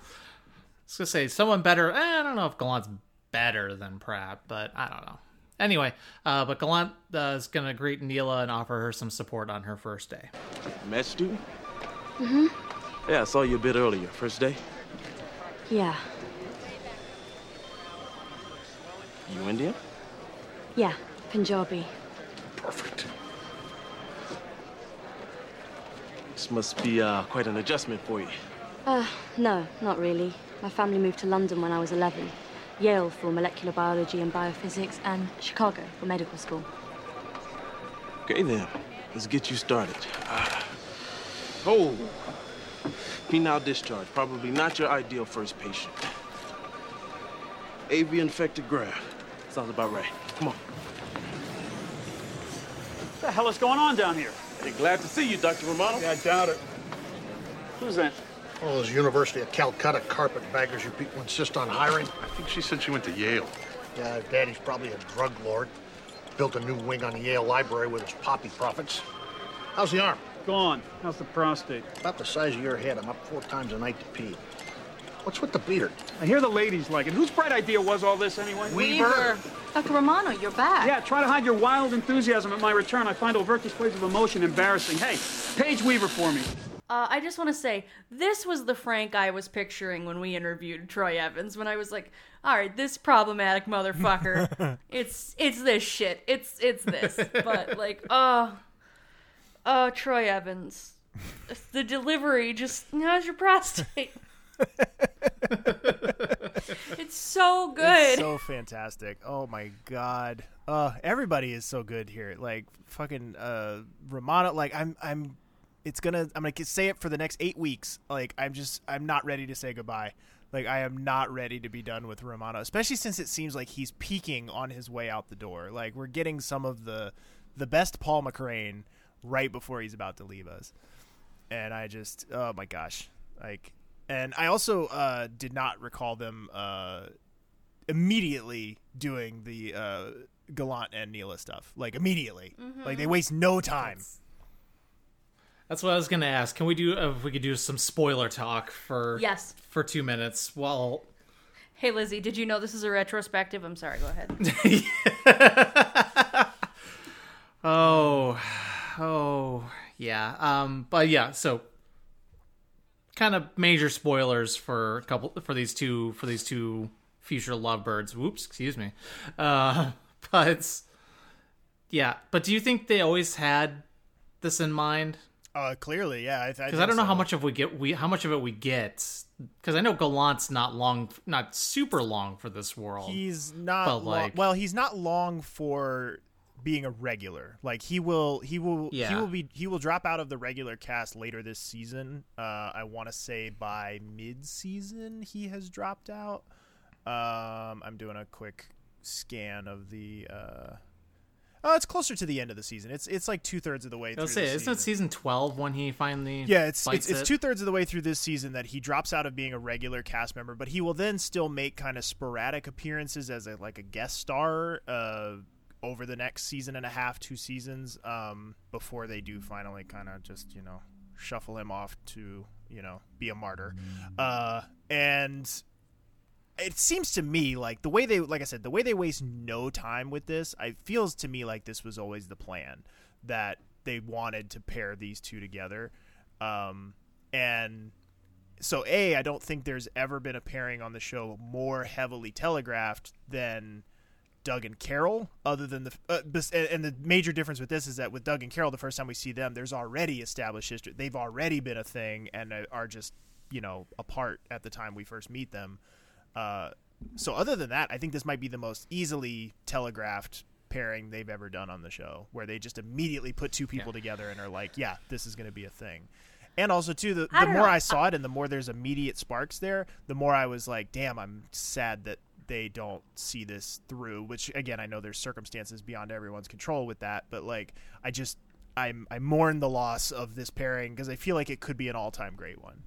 to say, someone better. Eh, I don't know if Gallant's better than Pratt, but I don't know. Anyway, uh, but Gallant uh, is going to greet Neela and offer her some support on her first day. Med student? Mm-hmm. Yeah, I saw you a bit earlier. First day? Yeah. You Indian? Yeah, Punjabi. Perfect. This must be uh, quite an adjustment for you. Uh, no, not really. My family moved to London when I was eleven, Yale for molecular biology and biophysics, and Chicago for medical school. Okay then, let's get you started. Uh, oh, penile discharge, probably not your ideal first patient. A V infected graft, sounds about right. Come on. What the hell is going on down here? Hey, glad to see you, Doctor Romano. Yeah, I doubt it. Who's that? All those University of Calcutta carpetbaggers you people insist on hiring. I think she said she went to Yale. Yeah, Daddy's probably a drug lord. Built a new wing on the Yale Library with his poppy profits. How's the arm? Gone. How's the prostate? About the size of your head. I'm up four times a night to pee. What's with the beater? I hear the ladies like it. Whose bright idea was all this anyway? Weaver. Weaver. Doctor Romano, you're back. Yeah, try to hide your wild enthusiasm at my return. I find overt displays of emotion embarrassing. Hey, Paige Weaver for me. Uh, I just want to say, this was the Frank I was picturing when we interviewed Troy Evans, when I was like, all right, this problematic motherfucker, it's it's this shit, it's it's this. But, like, oh, oh, Troy Evans. The delivery just, how's your prostate? It's so good. It's so fantastic. Oh, my God. Uh, everybody is so good here. Like, fucking uh, Romano, like, I'm I'm... It's gonna. I'm gonna say it for the next eight weeks. Like I'm just. I'm not ready to say goodbye. Like I am not ready to be done with Romano, especially since it seems like he's peaking on his way out the door. Like we're getting some of the, the best Paul McCartney right before he's about to leave us, and I just. Oh my gosh. Like, and I also uh, did not recall them uh, immediately doing the uh, Gallant and Neela stuff, like, immediately. Mm-hmm. Like, they waste no time. That's, that's what I was going to ask. Can we do, uh, if we could do some spoiler talk for, yes. for two minutes while... Hey, Lizzie, did you know this is a retrospective? I'm sorry, go ahead. oh, oh, yeah. Um, but yeah, so kind of major spoilers for a couple for these two for these two future lovebirds. Whoops, excuse me. Uh, but yeah, but do you think they always had this in mind? Uh, clearly, yeah. Because I, I, I don't know so. how much of we get we how much of it we get. Because I know Gallant's not long, not super long for this world. He's not but long, like, well. He's not long for being a regular. Like he will, he will, yeah. he will be, he will drop out of the regular cast later this season. Uh, I want to say by mid-season he has dropped out. Um, I'm doing a quick scan of the. Uh, Oh, it's closer to the end of the season. It's it's like two thirds of the way through. I'll say, isn't it season twelve when he finally? Yeah, it's it's, it's it? two thirds of the way through this season that he drops out of being a regular cast member, but he will then still make kind of sporadic appearances as a like a guest star uh, over the next season and a half, two seasons, um, before they do finally kind of just you know shuffle him off to you know be a martyr, uh, and. It seems to me like the way they, like I said, the way they waste no time with this, it feels to me like this was always the plan, that they wanted to pair these two together. Um, and so, A, I don't think there's ever been a pairing on the show more heavily telegraphed than Doug and Carol, other than the, uh, and the major difference with this is that with Doug and Carol, the first time we see them, there's already established history. They've already been a thing and are just, you know, apart at the time we first meet them. Uh, so other than that, I think this might be the most easily telegraphed pairing they've ever done on the show, where they just immediately put two people yeah. together and are like, yeah, this is going to be a thing. And also, too, the, the more know. I saw it and the more there's immediate sparks there, the more I was like, damn, I'm sad that they don't see this through, which, again, I know there's circumstances beyond everyone's control with that. But, like, I just I'm, I mourn the loss of this pairing because I feel like it could be an all-time great one.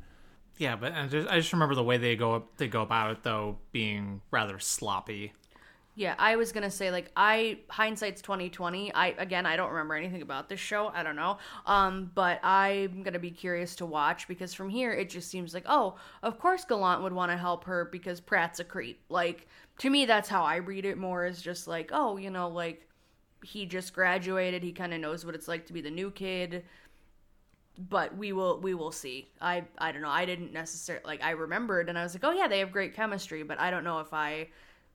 Yeah, but I just, I just remember the way they go they go about it though being rather sloppy. Yeah, I was gonna say like I hindsight's twenty twenty. I again I don't remember anything about this show. I don't know, um, but I'm gonna be curious to watch because from here it just seems like oh of course Gallant would want to help her because Pratt's a creep. Like to me that's how I read it more is just like oh you know like he just graduated he kind of knows what it's like to be the new kid. But we will we will see. I I don't know. I didn't necessarily like I remembered and I was like, oh yeah, they have great chemistry, but I don't know if I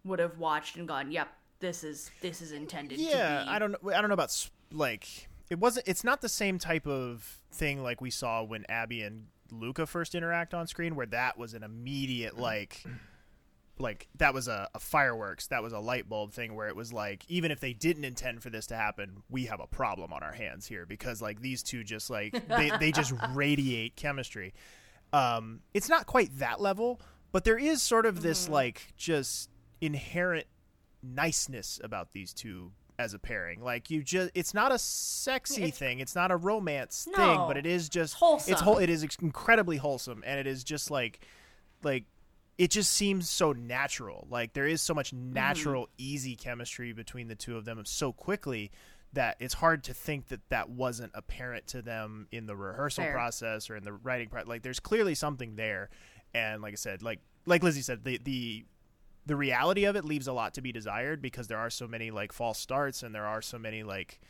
would have watched and gone, yep, this is this is intended yeah, to be. Yeah, I don't I don't know about like it wasn't it's not the same type of thing like we saw when Abby and Luca first interact on screen where that was an immediate like like that was a, a fireworks that was a light bulb thing where it was like even if they didn't intend for this to happen we have a problem on our hands here because like these two just like they, they just radiate chemistry. Um it's not quite that level but there is sort of this mm-hmm. like just inherent niceness about these two as a pairing like you just it's not a sexy it's, thing it's not a romance no, thing but it is just wholesome. It's whole it is incredibly wholesome and it is just like like it just seems so natural. Like there is so much natural, mm-hmm. easy chemistry between the two of them so quickly that it's hard to think that that wasn't apparent to them in the rehearsal Fair. process or in the writing process. Like there's clearly something there. And like I said, like, like Lizzie said, the, the, the reality of it leaves a lot to be desired because there are so many like false starts and there are so many like,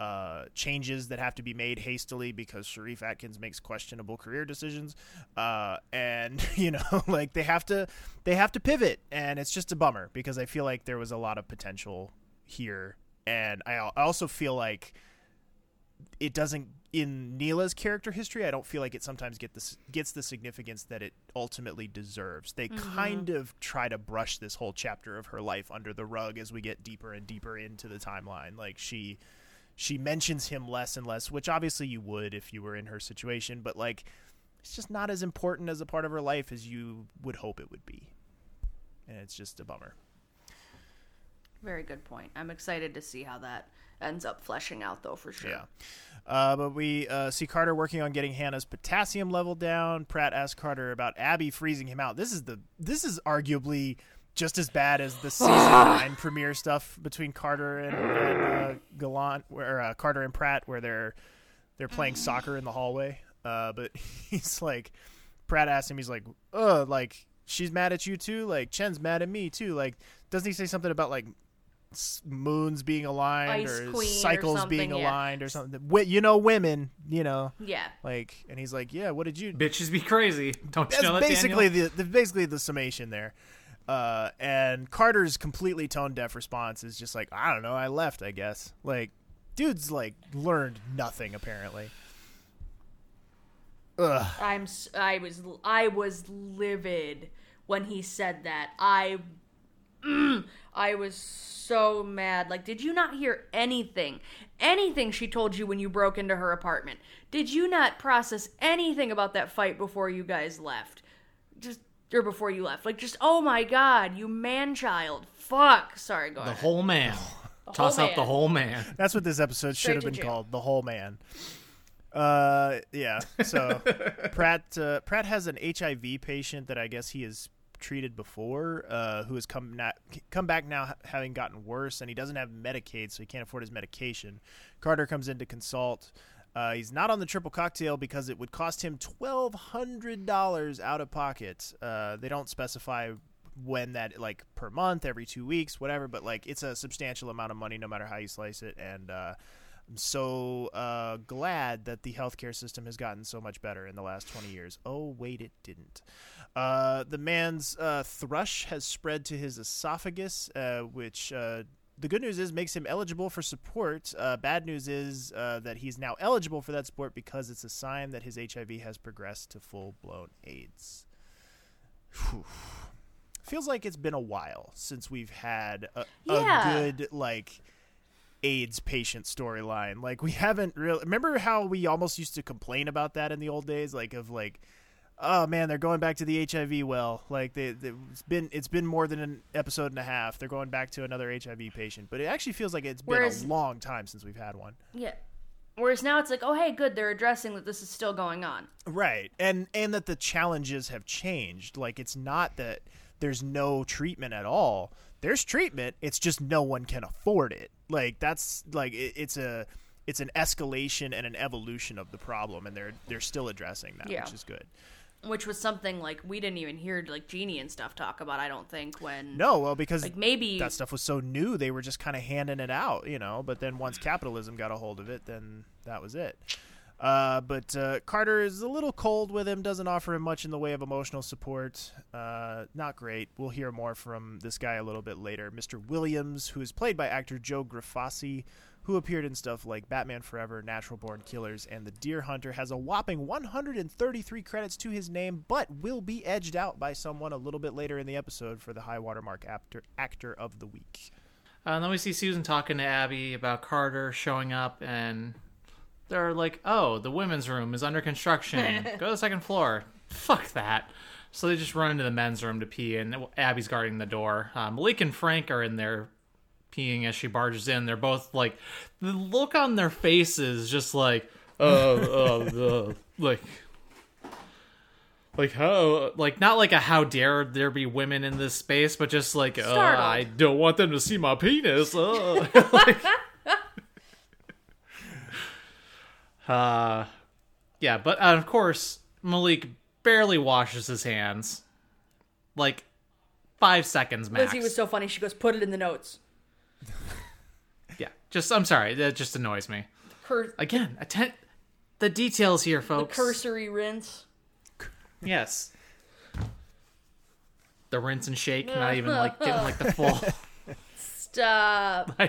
uh, changes that have to be made hastily because Sharif Atkins makes questionable career decisions. Uh, and you know, like they have to, they have to pivot and it's just a bummer because I feel like there was a lot of potential here. And I, I also feel like it doesn't in Neela's character history. I don't feel like it sometimes get this gets the significance that it ultimately deserves. They mm-hmm. kind of try to brush this whole chapter of her life under the rug as we get deeper and deeper into the timeline. Like she, She mentions him less and less, which obviously you would if you were in her situation, but like it's just not as important as a part of her life as you would hope it would be. And it's just a bummer. Very good point. I'm excited to see how that ends up fleshing out, though, for sure. Yeah. Uh, but we uh, see Carter working on getting Hannah's potassium level down. Pratt asks Carter about Abby freezing him out. This is the this is arguably just as bad as the season nine premiere stuff between Carter and, and uh, Gallant, where uh, Carter and Pratt, where they're they're playing soccer in the hallway. Uh, but he's like, Pratt asked him, he's like, "Oh, like she's mad at you too. Like Chen's mad at me too. Like doesn't he say something about like moons being aligned Ice or cycles or being yeah. aligned or something? You know, women. You know, yeah. Like, and he's like, yeah. What did you bitches be crazy? Don't you That's know that, basically Daniel? the, the basically the summation there. Uh, and Carter's completely tone deaf response is just like, I don't know, I left, I guess. Like, dude's like learned nothing apparently. Ugh. I'm I was I was livid when he said that. I mm, I was so mad. Like, did you not hear anything? Anything she told you when you broke into her apartment? Did you not process anything about that fight before you guys left? Just. Or before you left. Like, just, oh my god, you man-child. Fuck. Sorry, go ahead. The whole man. The Toss whole man. out the whole man. That's what this episode should have been jail. called. The whole man. Uh, yeah. So, Pratt uh, Pratt has an H I V patient that I guess he has treated before, uh, who has come not, come back now having gotten worse, and he doesn't have Medicaid, so he can't afford his medication. Carter comes in to consult. Uh, he's not on the triple cocktail because it would cost him twelve hundred dollars out of pocket. Uh, they don't specify when that, like, per month, every two weeks, whatever. But, like, it's a substantial amount of money no matter how you slice it. And uh, I'm so uh, glad that the healthcare system has gotten so much better in the last twenty years. Oh, wait, it didn't. Uh, the man's uh, thrush has spread to his esophagus, uh, which... Uh, The good news is makes him eligible for support. Uh, bad news is uh, that he's now eligible for that support because it's a sign that his H I V has progressed to full-blown AIDS. Whew. Feels like it's been a while since we've had a, yeah. a good, like, AIDS patient storyline. Like, we haven't really... Remember how we almost used to complain about that in the old days? Like, of, like... Oh man, they're going back to the H I V well. Like they, they, it's been it's been more than an episode and a half. They're going back to another H I V patient, but it actually feels like it's Whereas, been a long time since we've had one. Yeah. Whereas now it's like, oh hey, good, they're addressing that this is still going on. Right, and and that the challenges have changed. Like it's not that there's no treatment at all. There's treatment. It's just no one can afford it. Like that's like it, it's a it's an escalation and an evolution of the problem, and they're they're still addressing that, yeah. which is good. Which was something, like, we didn't even hear, like, Jeannie and stuff talk about, I don't think, when... No, well, because like maybe that stuff was so new, they were just kind of handing it out, you know? But then once capitalism got a hold of it, then that was it. Uh, but uh, Carter is a little cold with him, doesn't offer him much in the way of emotional support. Uh, not great. We'll hear more from this guy a little bit later. Mister Williams, who is played by actor Joe Grafasi, who appeared in stuff like Batman Forever, Natural Born Killers, and The Deer Hunter, has a whopping one hundred thirty-three credits to his name, but will be edged out by someone a little bit later in the episode for the High Watermark actor, actor of the week. Uh, and then we see Susan talking to Abby about Carter showing up, and they're like, oh, the women's room is under construction. Go to the second floor. Fuck that. So they just run into the men's room to pee, and Abby's guarding the door. Uh, Malik and Frank are in there peeing as she barges in. They're both like, the look on their faces just like uh, uh, uh like like how like not like a how dare there be women in this space, but just like uh, I don't want them to see my penis. uh. like, uh yeah but uh, of course Malik barely washes his hands, like five seconds max. Lizzie was so funny, she goes, put it in the notes. Yeah, just I'm sorry, that just annoys me. Cur- Again, attend the details here, folks. The cursory rinse. Yes, the rinse and shake. Not even like getting like the full. Stop.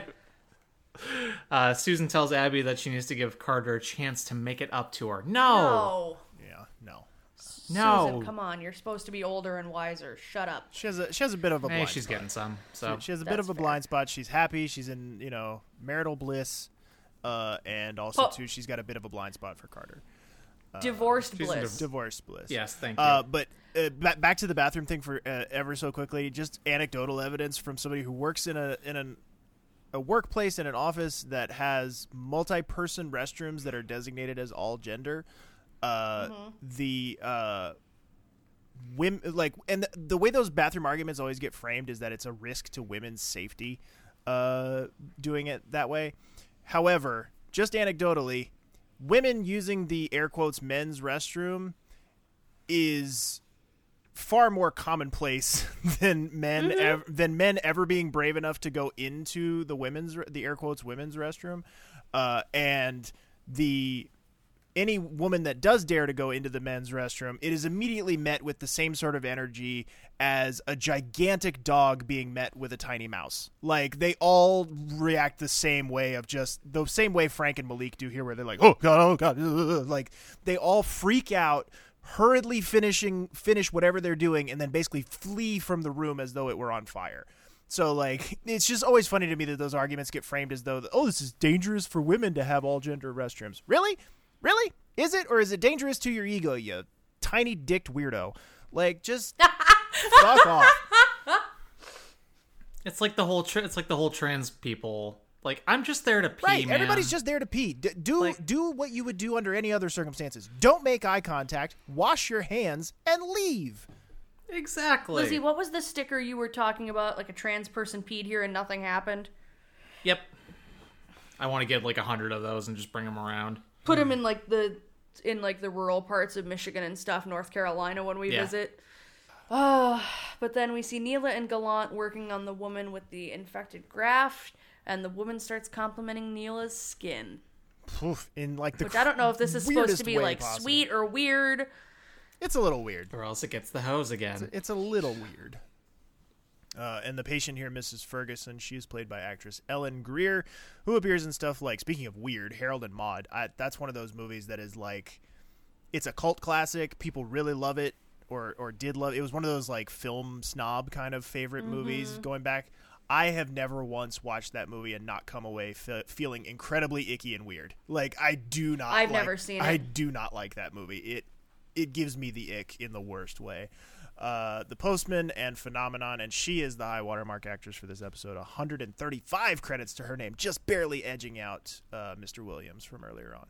uh, Susan tells Abby that she needs to give Carter a chance to make it up to her. No. no. Yeah. No. No. Susan, come on, you're supposed to be older and wiser. Shut up. She has a she has a bit of a blind hey, she's spot. Getting some. So she, she has a That's bit of a fair. blind spot. She's happy. She's in, you know, marital bliss, uh, and also oh. too she's got a bit of a blind spot for Carter. Uh, divorced bliss. Divorced bliss. Yes, thank you. Uh, but uh, b- back to the bathroom thing for uh, ever so quickly. Just anecdotal evidence from somebody who works in a in an. a workplace in an office that has multi-person restrooms that are designated as all gender. Uh, mm-hmm. The uh, women, like, and the, the way those bathroom arguments always get framed is that it's a risk to women's safety uh, doing it that way. However, just anecdotally, women using the air quotes men's restroom is far more commonplace than men mm-hmm. ev- than men ever being brave enough to go into the women's the air quotes women's restroom, uh, and the any woman that does dare to go into the men's restroom, it is immediately met with the same sort of energy as a gigantic dog being met with a tiny mouse. Like, they all react the same way, of just the same way Frank and Malik do here, where they're like, oh god, oh god, like they all freak out, hurriedly finishing finish whatever they're doing, and then basically flee from the room as though it were on fire. So, like, it's just always funny to me that those arguments get framed as though, oh, this is dangerous for women to have all gender restrooms. Really? Really? Is it? Or is it dangerous to your ego, you tiny dicked weirdo? Like, just fuck off. It's like the whole tra- it's like the whole trans people. Like, I'm just there to pee, right, man. Everybody's just there to pee. D- do like, do what you would do under any other circumstances. Don't make eye contact, wash your hands, and leave. Exactly. Lizzie, what was the sticker you were talking about? Like, a trans person peed here and nothing happened? Yep. I want to get, like, a hundred of those and just bring them around. Put them in, like, the in like the rural parts of Michigan and stuff, North Carolina, when we yeah. visit. Oh, but then we see Neela and Gallant working on the woman with the infected graft. And the woman starts complimenting Neela's skin. Poof, in like the Which I don't know if this is supposed to be like possible. Sweet or weird. It's a little weird. Or else it gets the hose again. It's a, it's a little weird. Uh, and the patient here, Missus Ferguson, she is played by actress Ellen Greer, who appears in stuff like, speaking of weird, Harold and Maude. I, that's one of those movies that is like, it's a cult classic. People really love it or, or did love it. It was one of those like film snob kind of favorite mm-hmm. movies going back. I have never once watched that movie and not come away fe- feeling incredibly icky and weird. Like, I do not I've like, never seen I it. I do not like that movie. It it gives me the ick in the worst way. Uh, the Postman and Phenomenon, and she is the high watermark actress for this episode. one hundred thirty-five credits to her name, just barely edging out uh, Mister Williams from earlier on.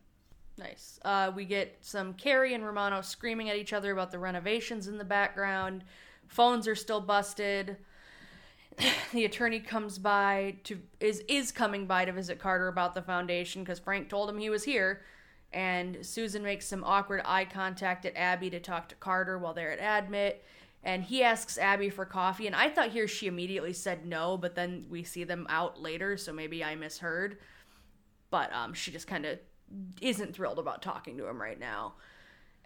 Nice. Uh, we get some Carrie and Romano screaming at each other about the renovations in the background. Phones are still busted. The attorney comes by to is is coming by to visit Carter about the foundation because Frank told him he was here, and Susan makes some awkward eye contact at Abby to talk to Carter while they're at admit, and he asks Abby for coffee, and I thought here she immediately said no, but then we see them out later, so maybe I misheard, but um she just kind of isn't thrilled about talking to him right now.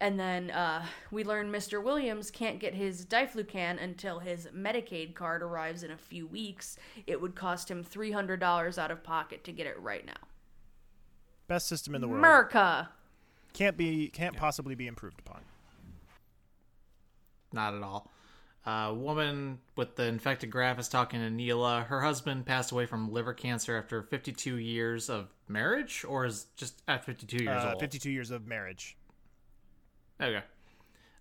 And then uh, we learn Mister Williams can't get his Diflucan until his Medicaid card arrives in a few weeks. It would cost him three hundred dollars out of pocket to get it right now. Best system in the world. America. Can't be, can't yeah. possibly be improved upon. Not at all. A uh, woman with the infected graft is talking to Neela. Her husband passed away from liver cancer after fifty-two years of marriage, or is just at fifty-two years uh, old? fifty-two years of marriage. Okay.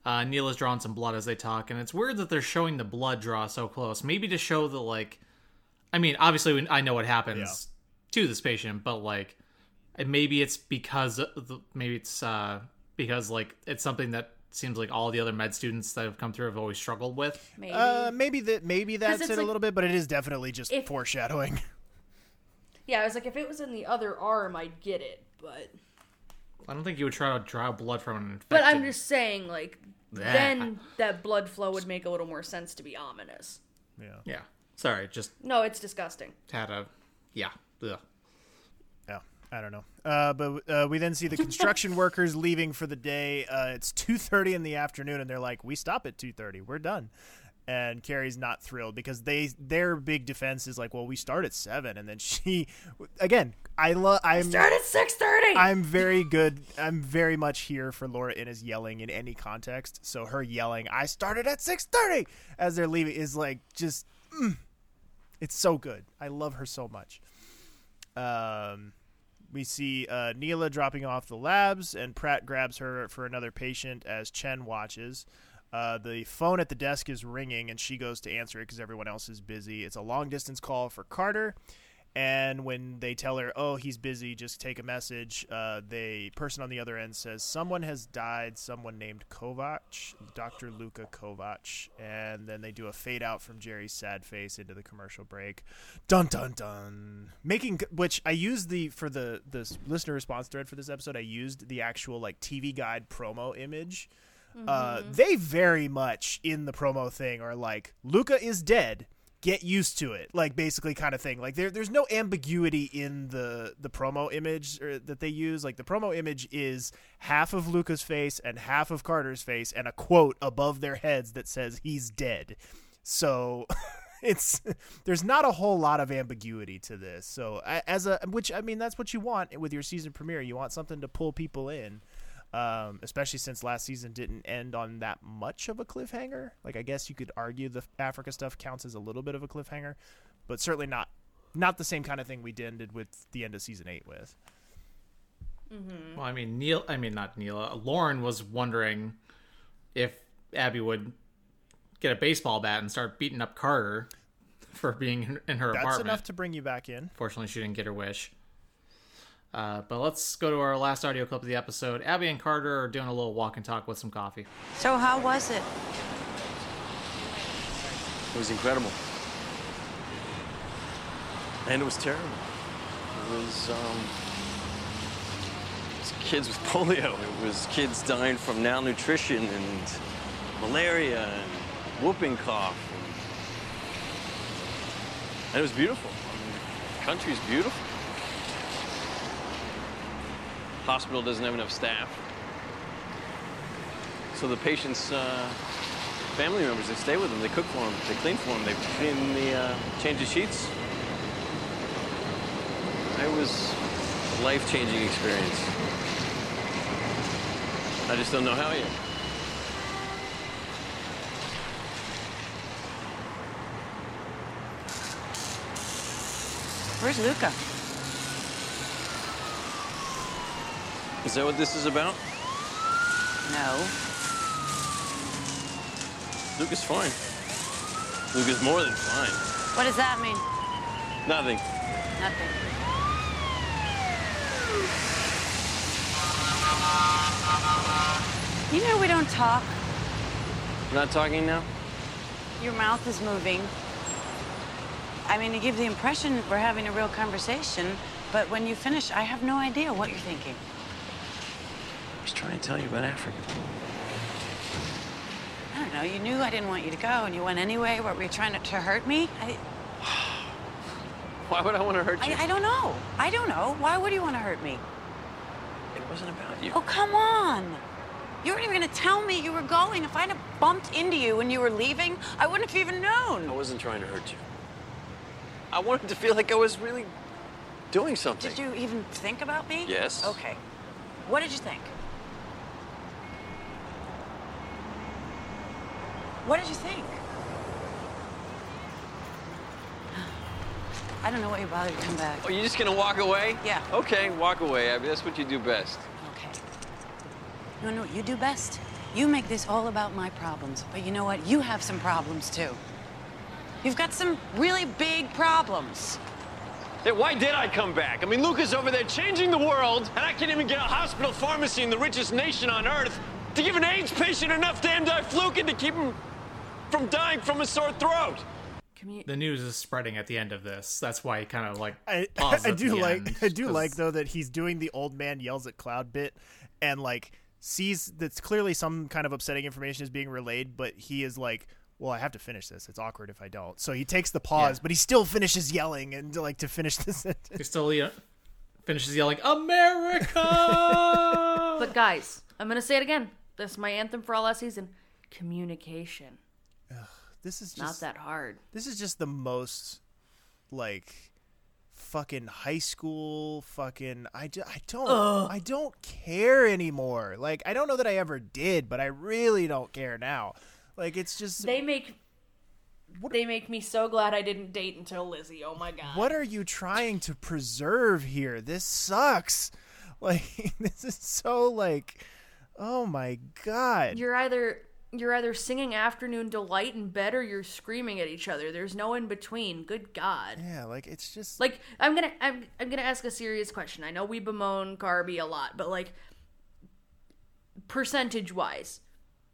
Uh, Neela's drawing some blood as they talk, and it's weird that they're showing the blood draw so close. Maybe to show the, like... I mean, obviously, we, I know what happens yeah. to this patient, but, like, maybe it's because... Maybe it's uh, because, like, it's something that seems like all the other med students that have come through have always struggled with. Maybe, uh, maybe, that, maybe that's it like, a little bit, but it is definitely just if, foreshadowing. Yeah, I was like, if it was in the other arm, I'd get it, but... I don't think you would try to draw blood from an infected. But I'm just saying, like, bleh. Then that blood flow would make a little more sense to be ominous. Yeah. Yeah. Sorry, just... No, it's disgusting. Had a... Yeah. Ugh. Yeah. I don't know. Uh, but uh, we then see the construction workers leaving for the day. Uh, it's two thirty in the afternoon, and they're like, we stop at two thirty. We're done. And Carrie's not thrilled because they their big defense is like, well, we start at seven, and then she, again, I love. I start at six thirty. I'm very good. I'm very much here for Laura Innes yelling in any context. So her yelling, I started at six thirty, as they're leaving, is like just, mm, it's so good. I love her so much. Um, we see uh, Neela dropping off the labs, and Pratt grabs her for another patient as Chen watches. Uh, the phone at the desk is ringing, and she goes to answer it because everyone else is busy. It's a long-distance call for Carter, And when they tell her, oh, he's busy, just take a message, uh, the person on the other end says, someone has died, someone named Kovac, Doctor Luka Kovac. And then they do a fade out from Jerry's sad face into the commercial break. Dun, dun, dun. Making, which I used the, for the, the listener response thread for this episode, I used the actual like T V Guide promo image. Mm-hmm. Uh, they very much in the promo thing are like, Luka is dead. Get used to it, like basically kind of thing. Like there, there's no ambiguity in the, the promo image or, that they use. Like the promo image is half of Luca's face and half of Carter's face and a quote above their heads that says he's dead. So it's there's not a whole lot of ambiguity to this. So as a which I mean, that's what you want with your season premiere. You want something to pull people in. Um, especially since last season didn't end on that much of a cliffhanger. Like, I guess you could argue the Africa stuff counts as a little bit of a cliffhanger, but certainly not not the same kind of thing we ended with the end of season eight with. Mm-hmm. Well, I mean, Neil, I mean, not Neela, Lauren was wondering if Abby would get a baseball bat and start beating up Carter for being in her That's apartment. That's enough to bring you back in. Fortunately, she didn't get her wish. Uh, but let's go to our last audio clip of the episode. Abby and Carter are doing a little walk and talk with some coffee. So how was it? It was incredible. And it was terrible. It was, um, it was kids with polio. It was kids dying from malnutrition and malaria and whooping cough. And, and it was beautiful. I mean, the country's beautiful. Hospital doesn't have enough staff. So the patient's uh, family members, they stay with them, they cook for them, they clean for them, they clean the, uh, change the sheets. It was a life-changing experience. I just don't know how yet. Where's Luka? Is that what this is about? No. Luka's fine. Luka's more than fine. What does that mean? Nothing. Nothing. You know we don't talk. We're not talking now? Your mouth is moving. I mean, you give the impression we're having a real conversation, but when you finish, I have no idea what you're thinking. I was trying to tell you about Africa. I don't know. You knew I didn't want you to go, and you went anyway. What, were you trying to, to hurt me? I... Why would I want to hurt you? I, I don't know. I don't know. Why would you want to hurt me? It wasn't about you. Oh, come on. You weren't even going to tell me you were going. If I'd have bumped into you when you were leaving, I wouldn't have even known. I wasn't trying to hurt you. I wanted to feel like I was really doing something. Did you even think about me? Yes. Okay. What did you think? What did you think? I don't know why you bothered to come back. Oh, you're just gonna walk away? Yeah. Okay, walk away, Abby. That's what you do best. Okay. No, no, you do best. You make this all about my problems. But you know what? You have some problems, too. You've got some really big problems. Hey, why did I come back? I mean, Luka's over there changing the world, and I can't even get a hospital pharmacy in the richest nation on Earth to give an AIDS patient enough damn diflucan to keep him from dying from a sore throat. The news is spreading at the end of this. That's why he kind of like. I, I do like. End, I do cause... like though that he's doing the old man yells at cloud bit, and like sees that's clearly some kind of upsetting information is being relayed, but he is like, well, I have to finish this. It's awkward if I don't. So he takes the pause, yeah. But he still finishes yelling and like to finish this. He still yeah, finishes yelling, America. But guys, I'm gonna say it again. That's my anthem for all last season. Communication. Ugh, this is just, not that hard. This is just the most, like, fucking high school fucking. I, do, I don't. Ugh. I don't care anymore. Like, I don't know that I ever did, but I really don't care now. Like, it's just they make. What, they make me so glad I didn't date until Lizzie. Oh my god. What are you trying to preserve here? This sucks. Like, this is so like. Oh my god. You're either you're either singing Afternoon Delight in bed or you're screaming at each other. There's no in between. Good God. Yeah, like, it's just... Like, I'm gonna I'm, I'm gonna ask a serious question. I know we bemoan Garby a lot, but, like, percentage-wise,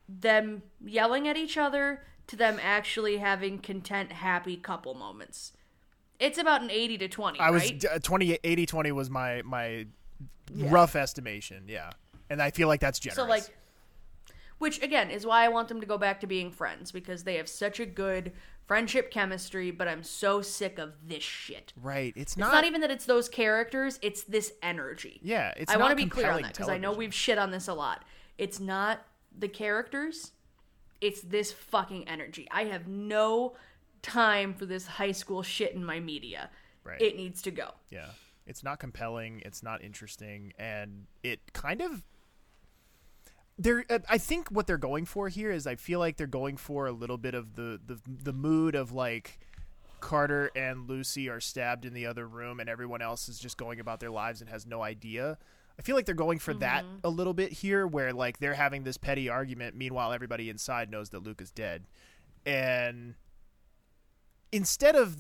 them yelling at each other to them actually having content, happy couple moments. It's about an eighty to twenty, I right? was... twenty eighty twenty was my, my yeah. rough estimation, yeah. And I feel like that's generous. So, like... Which, again, is why I want them to go back to being friends, because they have such a good friendship chemistry, but I'm so sick of this shit. Right. It's not, it's not even that it's those characters, it's this energy. Yeah, it's I not I want to be clear on that, because I know we've shit on this a lot. It's not the characters, it's this fucking energy. I have no time for this high school shit in my media. Right. It needs to go. Yeah. It's not compelling, it's not interesting, and it kind of... They're, I think what they're going for here is I feel like they're going for a little bit of the, the, the mood of, like, Carter and Lucy are stabbed in the other room and everyone else is just going about their lives and has no idea. I feel like they're going for mm-hmm. that a little bit here, where, like, they're having this petty argument. Meanwhile, everybody inside knows that Luke is dead. And instead of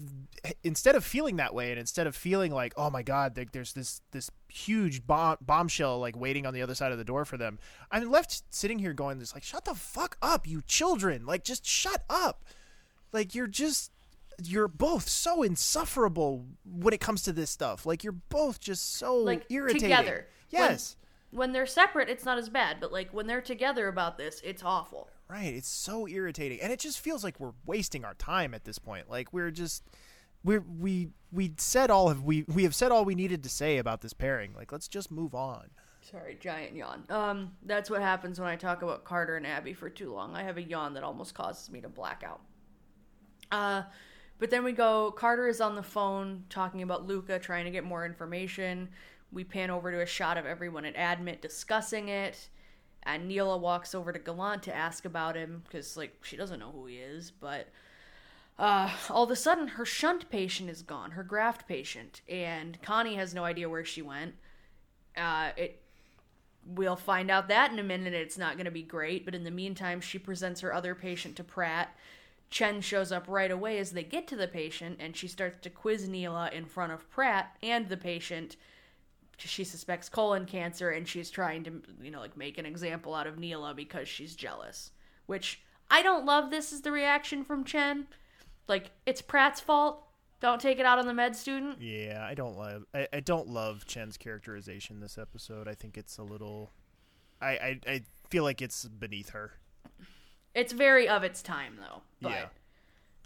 instead of feeling that way, and instead of feeling like, oh, my God, there, there's this this. huge bomb bombshell like waiting on the other side of the door for them, I'm left sitting here going, just like, shut the fuck up, you children. Like, just shut up. Like, you're just you're both so insufferable when it comes to this stuff. Like, you're both just so, like, irritating. Together, yes, when, when they're separate it's not as bad, but, like, when they're together about this, it's awful. Right. It's so irritating, and it just feels like we're wasting our time at this point. Like, we're just We we we said all of we we have said all we needed to say about this pairing. Like, let's just move on. Sorry, giant yawn. Um, that's what happens when I talk about Carter and Abby for too long. I have a yawn that almost causes me to black out. Uh, but then we go. Carter is on the phone talking about Luca, trying to get more information. We pan over to a shot of everyone at Admit discussing it, and Neela walks over to Gallant to ask about him because, like, she doesn't know who he is, but. Uh, all of a sudden, her shunt patient is gone, her graft patient, and Connie has no idea where she went. Uh, it, we'll find out that in a minute. It's not going to be great, but in the meantime, she presents her other patient to Pratt. Chen shows up right away as they get to the patient, and she starts to quiz Neela in front of Pratt and the patient. She suspects colon cancer, and she's trying to, you know, like, make an example out of Neela because she's jealous, which I don't love. This is the reaction from Chen. Like, it's Pratt's fault. Don't take it out on the med student. Yeah, I don't love. I, I don't love Chen's characterization this episode. I think it's a little. I, I I feel like it's beneath her. It's very of its time, though. But yeah.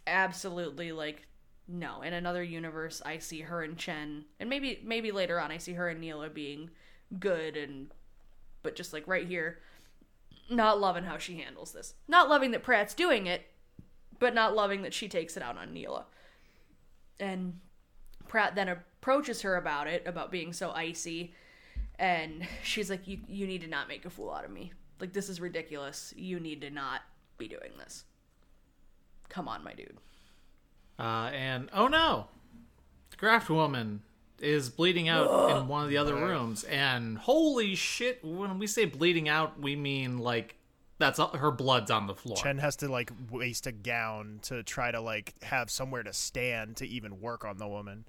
Absolutely, like, no. In another universe, I see her and Chen, and maybe maybe later on, I see her and Neela being good, and but just, like, right here, not loving how she handles this. Not loving that Pratt's doing it. But not loving that she takes it out on Neela. And Pratt then approaches her about it, about being so icy. And she's like, you you need to not make a fool out of me. Like, this is ridiculous. You need to not be doing this. Come on, my dude. Uh, and, oh no! The graft woman is bleeding out Ugh. in one of the other rooms. And holy shit, when we say bleeding out, we mean, like, that's all, her blood's on the floor. Chen has to, like, waste a gown to try to, like, have somewhere to stand to even work on the woman.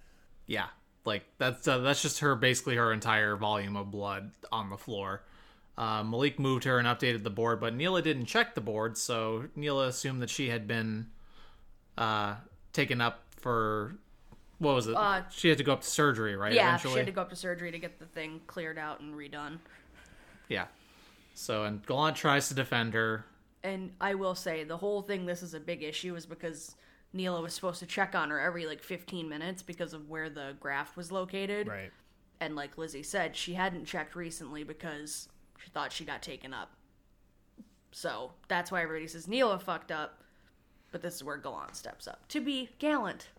Yeah, like, that's uh, that's just her, basically her entire volume of blood on the floor. Uh, Malik moved her and updated the board, but Neela didn't check the board, so Neela assumed that she had been uh, taken up for, what was it? Uh, she had to go up to surgery, right? Yeah, eventually? She had to go up to surgery to get the thing cleared out and redone. Yeah. So, and Gallant tries to defend her. And I will say, the whole thing, this is a big issue, is because Neela was supposed to check on her every, like, fifteen minutes because of where the graft was located. Right. And like Lizzie said, she hadn't checked recently because she thought she got taken up. So, that's why everybody says Neela fucked up, but this is where Gallant steps up. To be gallant.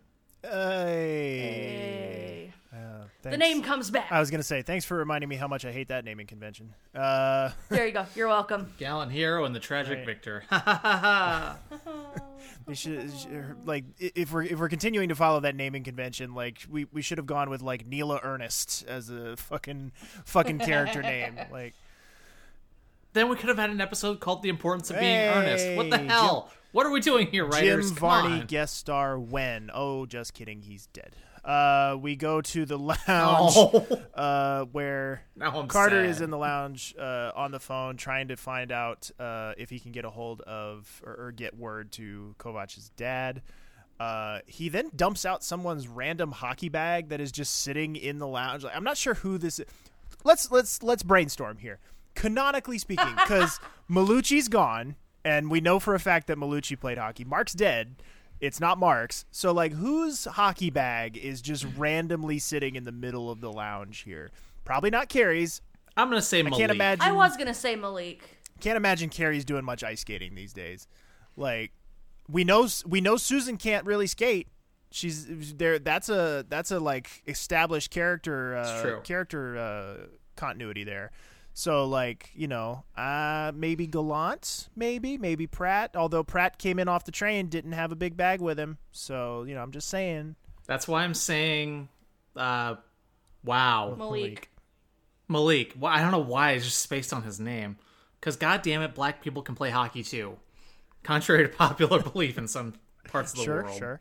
Hey. Hey. Uh, the name comes back. I was going to say, thanks for reminding me how much I hate that naming convention. Uh, there you go. You're welcome. Gallant hero and the tragic right. victor. They should, like, if we're if we're continuing to follow that naming convention, like, we, we should have gone with, like, Neela Ernest as a fucking fucking character name. Like, Then we could have had an episode called The Importance of Being hey, Earnest. What the hell? Jim, what are we doing here, writers? Jim Come Varney on. Guest star when? Oh, just kidding. He's dead. Uh, we go to the lounge oh. uh, where Carter sad. is in the lounge uh, on the phone trying to find out uh, if he can get a hold of or, or get word to Kovach's dad. Uh, he then dumps out someone's random hockey bag that is just sitting in the lounge. Like, I'm not sure who this is. Let's let's let's brainstorm here. Canonically speaking, because Malucci's gone, and we know for a fact that Malucci played hockey. Mark's dead. It's not Mark's. So, like, whose hockey bag is just randomly sitting in the middle of the lounge here? Probably not Carrie's. I'm gonna say Malik. I can't imagine. I was gonna say Malik. Can't imagine Carrie's doing much ice skating these days. Like. We know we know Susan can't really skate. She's there. That's a that's a like established character uh, character uh, continuity there. So like you know uh, maybe Gallant, maybe maybe Pratt. Although Pratt came in off the train, didn't have a big bag with him. So you know I'm just saying. That's why I'm saying, uh, wow, Malik, Malik. Well, I don't know why it's just spaced on his name. Because goddamn it, black people can play hockey too. Contrary to popular belief in some parts of the sure, world. Sure, sure.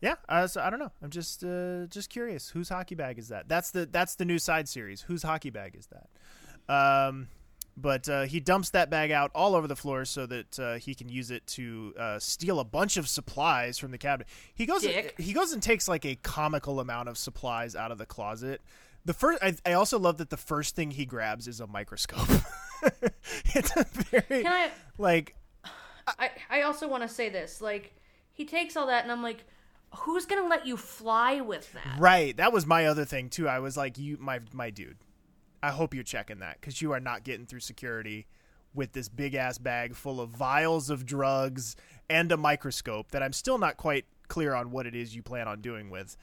Yeah, uh, so I don't know. I'm just uh, just curious. Whose hockey bag is that? That's the that's the new side series. Whose hockey bag is that? Um, but uh, he dumps that bag out all over the floor so that uh, he can use it to uh, steal a bunch of supplies from the cabinet. He goes and, he goes and takes like a comical amount of supplies out of the closet. The first, I, I also love that the first thing he grabs is a microscope. It's a very can I- like. I, I also want to say this. Like, he takes all that, and I'm like, who's going to let you fly with that? Right. That was my other thing, too. I was like, "You, my my dude, I hope you're checking that, because you are not getting through security with this big-ass bag full of vials of drugs and a microscope that I'm still not quite clear on what it is you plan on doing with."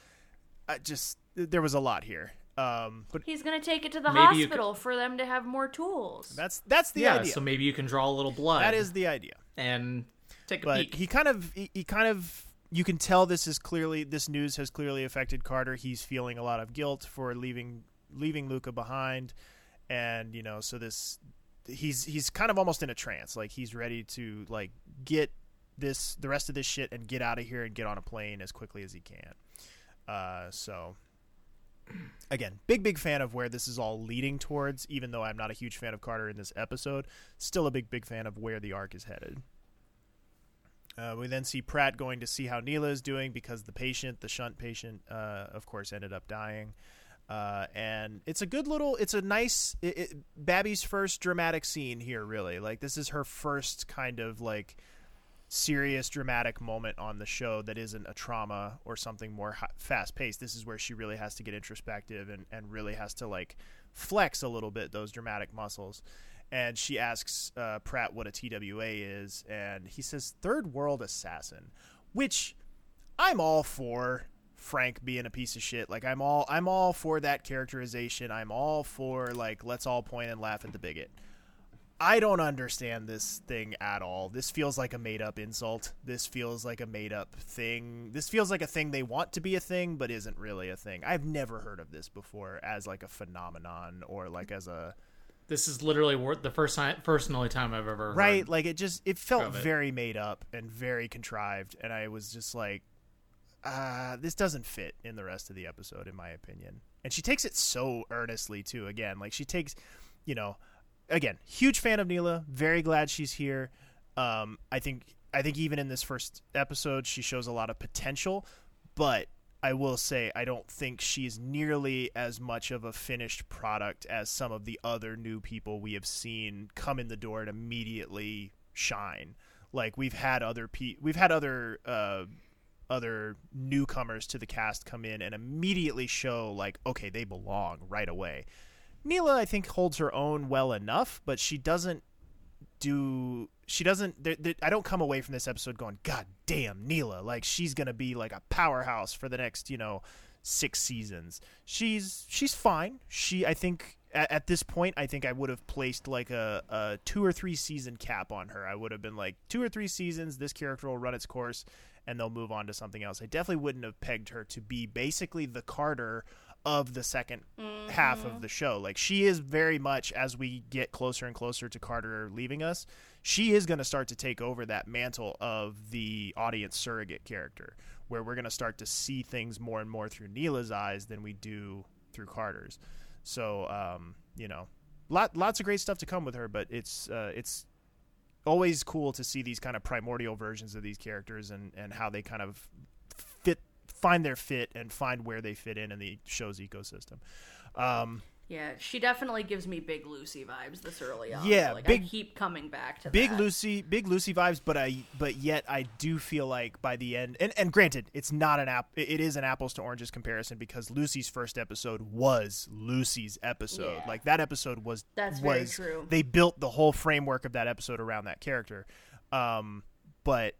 I just, there was a lot here. Um, but he's going to take it to the hospital could, for them to have more tools. That's that's the yeah, idea. So maybe you can draw a little blood. That is the idea. And take a but peek. He kind of he, he kind of you can tell this is clearly this news has clearly affected Carter. He's feeling a lot of guilt for leaving leaving Luca behind, and you know, so this he's he's kind of almost in a trance. Like he's ready to like get this the rest of this shit and get out of here and get on a plane as quickly as he can. Uh, so again, big, big fan of where this is all leading towards, even though I'm not a huge fan of Carter in this episode. Still a big, big fan of where the arc is headed. Uh, we then see Pratt going to see how Neela is doing because the patient, the shunt patient, uh, of course, ended up dying. Uh, and it's a good little, it's a nice, it, it, Babby's first dramatic scene here, really. Like, this is her first kind of, like, serious dramatic moment on the show that isn't a trauma or something more hot, fast-paced. This is where she really has to get introspective and, and really has to like flex a little bit those dramatic muscles. And she asks uh, Pratt what a T W A is, and he says third world assassin, which I'm all for. Frank being a piece of shit, like I'm all I'm all for that characterization. I'm all for like let's all point and laugh at the bigot. I don't understand this thing at all. This feels like a made-up insult. This feels like a made-up thing. This feels like a thing they want to be a thing, but isn't really a thing. I've never heard of this before as like a phenomenon or like as a... This is literally the first time, first and only time I've ever heard. Right, like it just, it felt very made up and very contrived. And I was just like, uh, this doesn't fit in the rest of the episode, in my opinion. And she takes it so earnestly too, again. Like she takes, you know... Again, huge fan of Neela. Very glad she's here. Um, I think I think even in this first episode, she shows a lot of potential. But I will say I don't think she's nearly as much of a finished product as some of the other new people we have seen come in the door and immediately shine. Like we've had other pe- we've had other uh, other newcomers to the cast come in and immediately show like, okay, they belong right away. Neela, I think, holds her own well enough, but she doesn't do. She doesn't. They're, they're, I don't come away from this episode going, "God damn, Neela!" Like she's gonna be like a powerhouse for the next, you know, six seasons. She's she's fine. She, I think, at, at this point, I think I would have placed like a, a two or three season cap on her. I would have been like two or three seasons. This character will run its course, and they'll move on to something else. I definitely wouldn't have pegged her to be basically the Carter of the second mm-hmm. half of the show. Like, she is very much, as we get closer and closer to Carter leaving us, she is going to start to take over that mantle of the audience surrogate character, where we're going to start to see things more and more through Neela's eyes than we do through Carter's. So, um, you know, lot, lots of great stuff to come with her, but it's uh, it's always cool to see these kind of primordial versions of these characters and, and how they kind of fit, find their fit and find where they fit in in the show's ecosystem. Um Yeah, she definitely gives me Big Lucy vibes this early on. Yeah, like, big, I keep coming back to Big that. Lucy, Big Lucy vibes, but I, but yet I do feel like by the end, and, and granted, it's not an app, it is an apples to oranges comparison because Lucy's first episode was Lucy's episode. Yeah. Like that episode was that's was, very true. They built the whole framework of that episode around that character, um, but.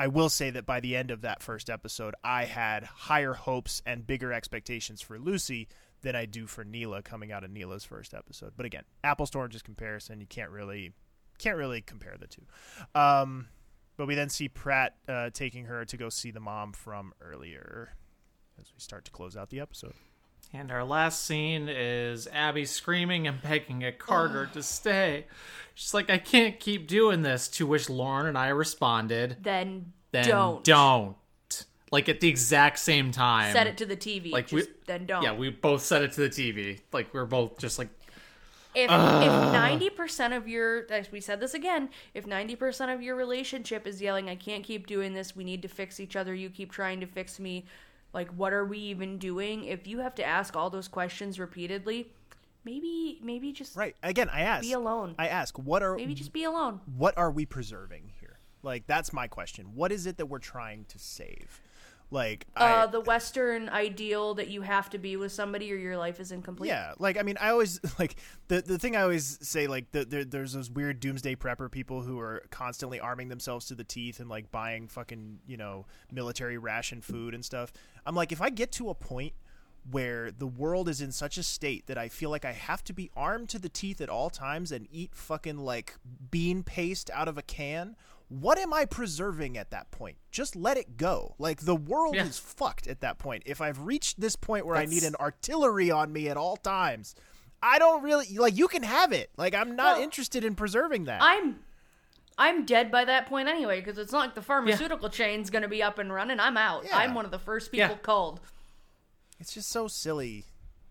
I will say that by the end of that first episode, I had higher hopes and bigger expectations for Lucy than I do for Neela coming out of Neela's first episode. But again, apples to oranges comparison. You can't really can't really compare the two. Um, but we then see Pratt uh, taking her to go see the mom from earlier as we start to close out the episode. And our last scene is Abby screaming and begging at Carter to stay. She's like, I can't keep doing this. To which Lauren and I responded, Then, then don't. don't. Like at the exact same time. Set it to the T V. Like just, we, then don't. Yeah, we both set it to the T V. Like we we're both just like. If, if ninety percent of your, as we said this again, if ninety percent of your relationship is yelling, I can't keep doing this. We need to fix each other. You keep trying to fix me. Like, what are we even doing? If you have to ask all those questions repeatedly, maybe maybe just right. Again, I ask. Be alone. I ask, what are... Maybe just be alone. What are we preserving here? Like, that's my question. What is it that we're trying to save? Like... Uh, I, the Western ideal that you have to be with somebody or your life is incomplete. Yeah. Like, I mean, I always... Like, the, the thing I always say, like, the, the, there's those weird doomsday prepper people who are constantly arming themselves to the teeth and, like, buying fucking, you know, military ration food and stuff. I'm like, if I get to a point where the world is in such a state that I feel like I have to be armed to the teeth at all times and eat fucking, like, bean paste out of a can... What am I preserving at that point? Just let it go. Like, the world yeah. is fucked at that point. If I've reached this point where That's... I need an artillery on me at all times, I don't really... Like, you can have it. Like, I'm not well, interested in preserving that. I'm I'm dead by that point anyway, because it's not like the pharmaceutical yeah. chain's going to be up and running. I'm out. Yeah. I'm one of the first people yeah. called. It's just so silly.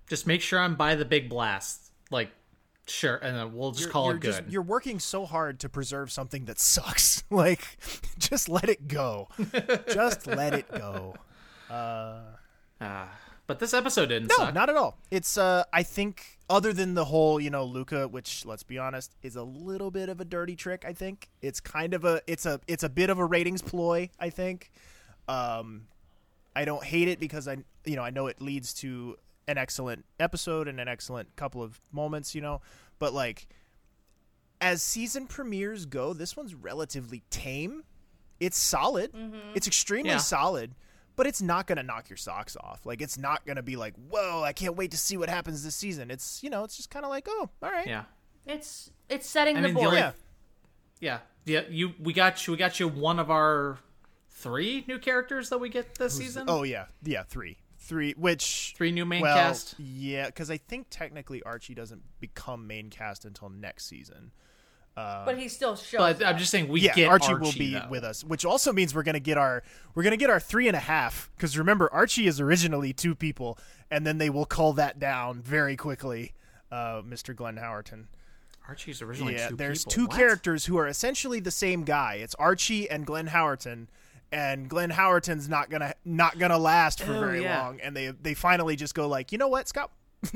Just make sure I'm by the big blast. Like... Sure, and then we'll just you're, call you're it good. Just, you're working so hard to preserve something that sucks. Like, just let it go. just let it go. Uh, uh, but this episode didn't no, suck. No, not at all. It's, uh, I think, other than the whole, you know, Luca, which, let's be honest, is a little bit of a dirty trick, I think. It's kind of a, it's a, it's a bit of a ratings ploy, I think. Um, I don't hate it because I, you know, I know it leads to an excellent episode and an excellent couple of moments, you know, but like as season premieres go, this one's relatively tame. It's solid. Mm-hmm. It's extremely yeah. solid, but it's not going to knock your socks off. Like, it's not going to be like, whoa, I can't wait to see what happens this season. It's, you know, it's just kind of like, oh, all right. Yeah. It's, it's setting I the mean, board. The only, yeah. yeah. Yeah. You, we got you, we got you one of our three new characters that we get this Who's, season. Oh yeah. Yeah. Three. Three, which three new main well, cast. Yeah, because I think technically Archie doesn't become main cast until next season. Uh, but he still shows. But up. I'm just saying we yeah, get Archie, Archie will be though. with us, which also means we're gonna get our we're gonna get our three and a half. Because remember, Archie is originally two people, and then they will cull that down very quickly. Uh, Mister Glenn Howerton. Archie's originally yeah, two people. Yeah, there's two what? characters who are essentially the same guy. It's Archie and Glenn Howerton. And Glenn Howerton's not gonna not gonna last for oh, very yeah. long, and they they finally just go like, you know what, Scott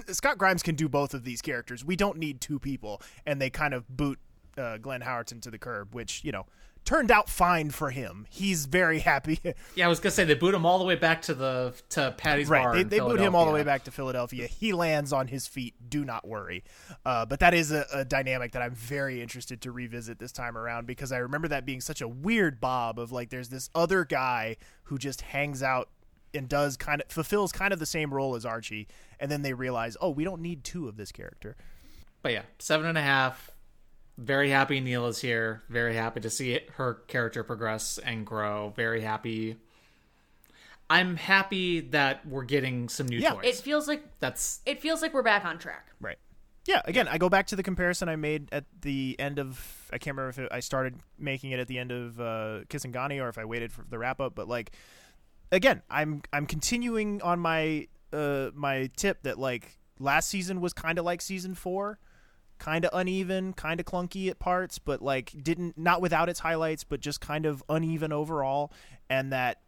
Scott Grimes can do both of these characters. We don't need two people, and they kind of boot uh, Glenn Howerton to the curb, which you know turned out fine for him. He's very happy. yeah, I was gonna say they boot him all the way back to the to Patty's right. Bar. They, they boot him all the way back to Philadelphia. He lands on his feet. Do not worry. Uh, but that is a, a dynamic that I'm very interested to revisit this time around because I remember that being such a weird bob of like there's this other guy who just hangs out and does kind of fulfills kind of the same role as Archie, and then they realize oh we don't need two of this character. But yeah, seven and a half. Very happy Neela's here. Very happy to see it, her character progress and grow. Very happy. I'm happy that we're getting some new yeah. toys. It feels like that's it feels like we're back on track. Right. Yeah. Again, I go back to the comparison I made at the end of. I can't remember if I started making it at the end of uh, Kisangani or if I waited for the wrap up. But like, again, I'm I'm continuing on my uh, my tip that like last season was kind of like season four, kind of uneven, kind of clunky at parts, but like didn't not without its highlights, but just kind of uneven overall, and that.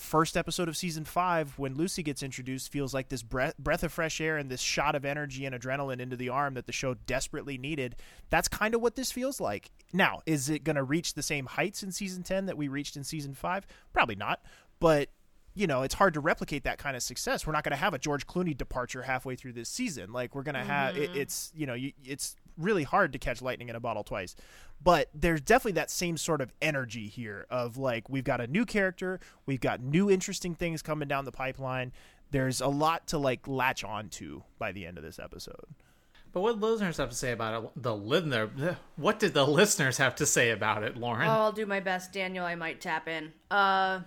First episode of season five when Lucy gets introduced feels like this breath, breath of fresh air and this shot of energy and adrenaline into the arm that the show desperately needed. That's kind of what this feels like. Now, is it going to reach the same heights in season ten that we reached in season five? Probably not. But, you know, it's hard to replicate that kind of success. We're not going to have a George Clooney departure halfway through this season. Like we're going to mm-hmm. have it, it's, you know, you, it's really hard to catch lightning in a bottle twice. But there's definitely that same sort of energy here of like, we've got a new character. We've got new interesting things coming down the pipeline. There's a lot to like latch on to by the end of this episode. But what listeners have to say about it, the listener, what did the listeners have to say about it, Lauren? Oh, I'll do my best, Daniel. I might tap in. Uh,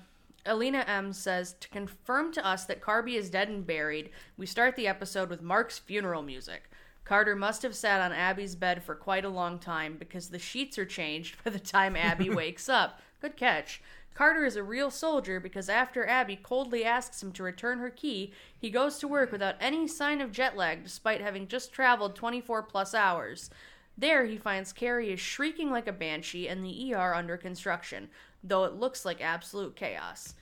Alina M. says, to confirm to us that Carby is dead and buried, we start the episode with Mark's funeral music. Carter must have sat on Abby's bed for quite a long time because the sheets are changed by the time Abby wakes up. Good catch. Carter is a real soldier because after Abby coldly asks him to return her key, he goes to work without any sign of jet lag despite having just traveled twenty-four plus hours. There he finds Carrie is shrieking like a banshee and the E R under construction, though it looks like absolute chaos.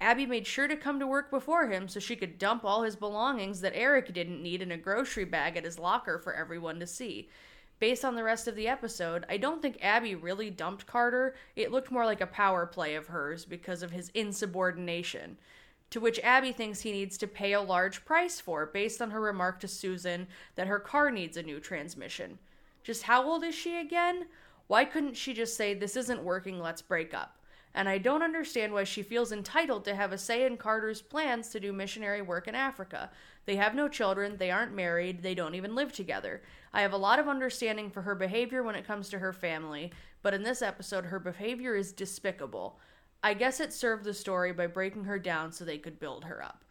Abby made sure to come to work before him so she could dump all his belongings that Eric didn't need in a grocery bag at his locker for everyone to see. Based on the rest of the episode, I don't think Abby really dumped Carter. It looked more like a power play of hers because of his insubordination, to which Abby thinks he needs to pay a large price for based on her remark to Susan that her car needs a new transmission. Just how old is she again? Why couldn't she just say, this isn't working, let's break up? And I don't understand why she feels entitled to have a say in Carter's plans to do missionary work in Africa. They have no children, they aren't married, they don't even live together. I have a lot of understanding for her behavior when it comes to her family, but in this episode, her behavior is despicable. I guess it served the story by breaking her down so they could build her up.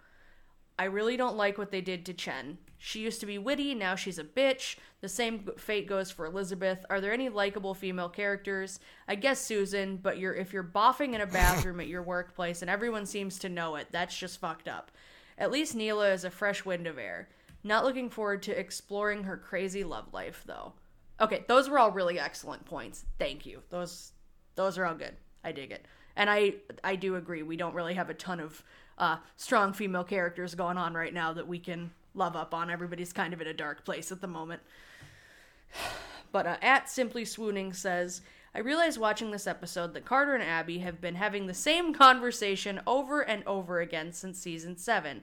I really don't like what they did to Chen. She used to be witty, now she's a bitch. The same fate goes for Elizabeth. Are there any likable female characters? I guess Susan, but you're if you're boffing in a bathroom at your workplace and everyone seems to know it, that's just fucked up. At least Neela is a fresh wind of air. Not looking forward to exploring her crazy love life, though. Okay, those were all really excellent points. Thank you. Those those are all good. I dig it. And I, I do agree, we don't really have a ton of uh, strong female characters going on right now that we can love up on. Everybody's kind of in a dark place at the moment. But uh, at Simply Swooning says, I realized watching this episode that Carter and Abby have been having the same conversation over and over again since season seven.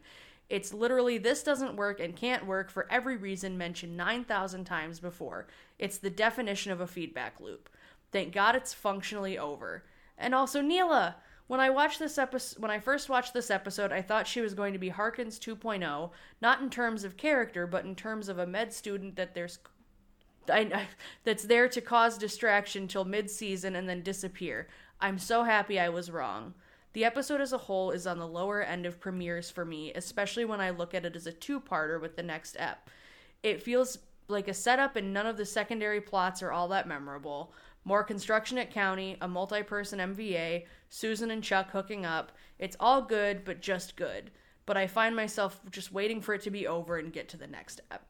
It's literally this doesn't work and can't work for every reason mentioned nine thousand times before. It's the definition of a feedback loop. Thank God it's functionally over. And also, Neela, when I watched this episode, when I first watched this episode, I thought she was going to be Harkins two point oh, not in terms of character, but in terms of a med student that there's, I, I, that's there to cause distraction till mid-season and then disappear. I'm so happy I was wrong. The episode as a whole is on the lower end of premieres for me, especially when I look at it as a two-parter with the next ep. It feels like a setup and none of the secondary plots are all that memorable. More construction at County, a multi-person M V A, Susan and Chuck hooking up. It's all good, but just good. But I find myself just waiting for it to be over and get to the next step.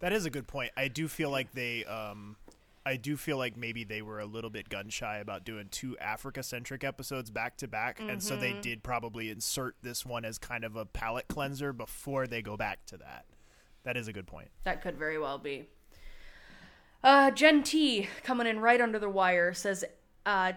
That is a good point. I do feel like they, um, I do feel like maybe they were a little bit gun shy about doing two Africa-centric episodes back to back, and so they did probably insert this one as kind of a palate cleanser before they go back to that. That is a good point. That could very well be. Uh, Jen T, coming in right under the wire, says, uh,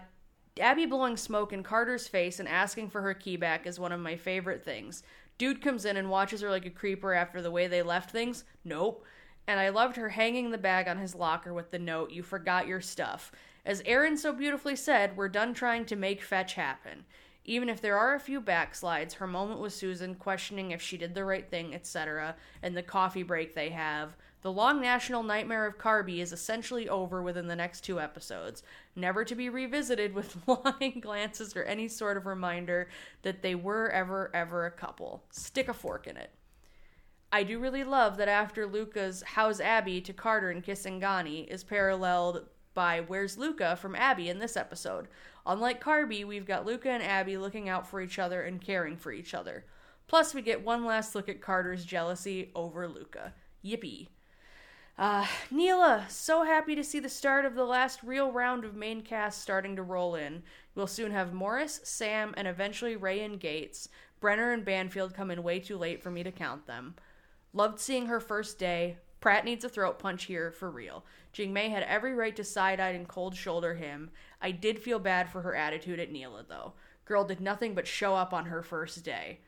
Abby blowing smoke in Carter's face and asking for her key back is one of my favorite things. Dude comes in and watches her like a creeper after the way they left things. Nope. And I loved her hanging the bag on his locker with the note, you forgot your stuff. As Aaron so beautifully said, we're done trying to make fetch happen. Even if there are a few backslides, her moment with Susan questioning if she did the right thing, et cetera, and the coffee break they have, The long national nightmare of Carby is essentially over within the next two episodes, never to be revisited with lying glances or any sort of reminder that they were ever, ever a couple. Stick a fork in it. I do really love that after Luca's How's Abby to Carter and Kisangani is paralleled by Where's Luca from Abby in this episode. Unlike Carby, we've got Luca and Abby looking out for each other and caring for each other. Plus, we get one last look at Carter's jealousy over Luca. Yippee. Uh, Neela, so happy to see the start of the last real round of main cast starting to roll in. We'll soon have Morris, Sam, and eventually Ray and Gates. Brenner and Banfield come in way too late for me to count them. Loved seeing her first day. Pratt needs a throat punch here, for real. Jingmei had every right to side-eyed and cold-shoulder him. I did feel bad for her attitude at Neela, though. Girl did nothing but show up on her first day.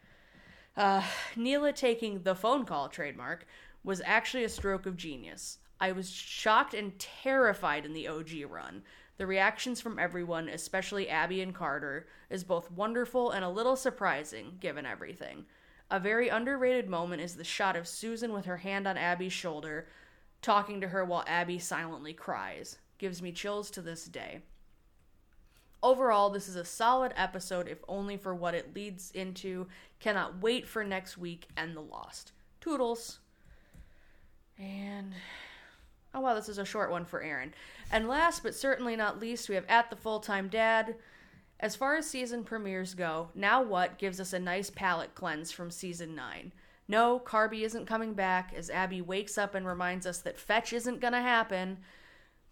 Uh, Neela taking the phone call, trademark, was actually a stroke of genius. I was shocked and terrified in the O G run. The reactions from everyone, especially Abby and Carter, is both wonderful and a little surprising, given everything. A very underrated moment is the shot of Susan with her hand on Abby's shoulder, talking to her while Abby silently cries. Gives me chills to this day. Overall, this is a solid episode, if only for what it leads into. Cannot wait for next week and The Lost. Toodles. And... oh, wow, this is a short one for Aaron. And last, but certainly not least, we have At the Full-Time Dad... As far as season premieres go, Now What gives us a nice palate cleanse from season nine. No, Carby isn't coming back, as Abby wakes up and reminds us that fetch isn't gonna happen.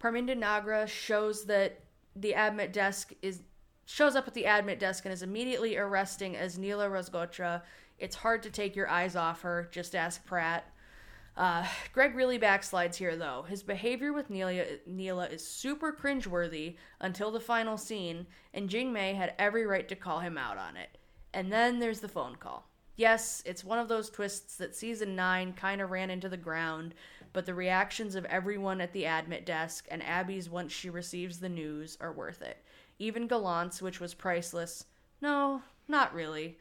Parminder Nagra shows that the admit desk is shows up at the admit desk and is immediately arresting as Neela Rozgotra. It's hard to take your eyes off her. Just ask Pratt. Uh, Greg really backslides here, though. His behavior with Neela, Neela is super cringeworthy until the final scene, and Jingmei had every right to call him out on it. And then there's the phone call. Yes, it's one of those twists that season nine kind of ran into the ground, but the reactions of everyone at the admit desk and Abby's once she receives the news are worth it. Even Gallant's, which was priceless. No, not really.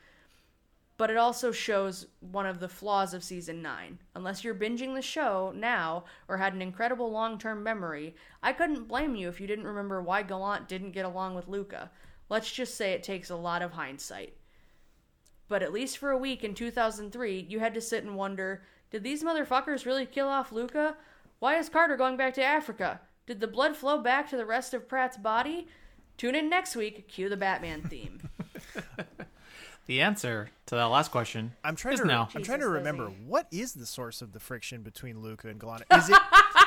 But it also shows one of the flaws of season nine. Unless you're binging the show now or had an incredible long-term memory, I couldn't blame you if you didn't remember why Gallant didn't get along with Luca. Let's just say it takes a lot of hindsight. But at least for a week in two thousand three, you had to sit and wonder, did these motherfuckers really kill off Luca? Why is Carter going back to Africa? Did the blood flow back to the rest of Pratt's body? Tune in next week. Cue the Batman theme. The answer to that last question I'm trying is to re- no. Jesus, I'm trying to remember, what is the source of the friction between Luca and Gallant? Is it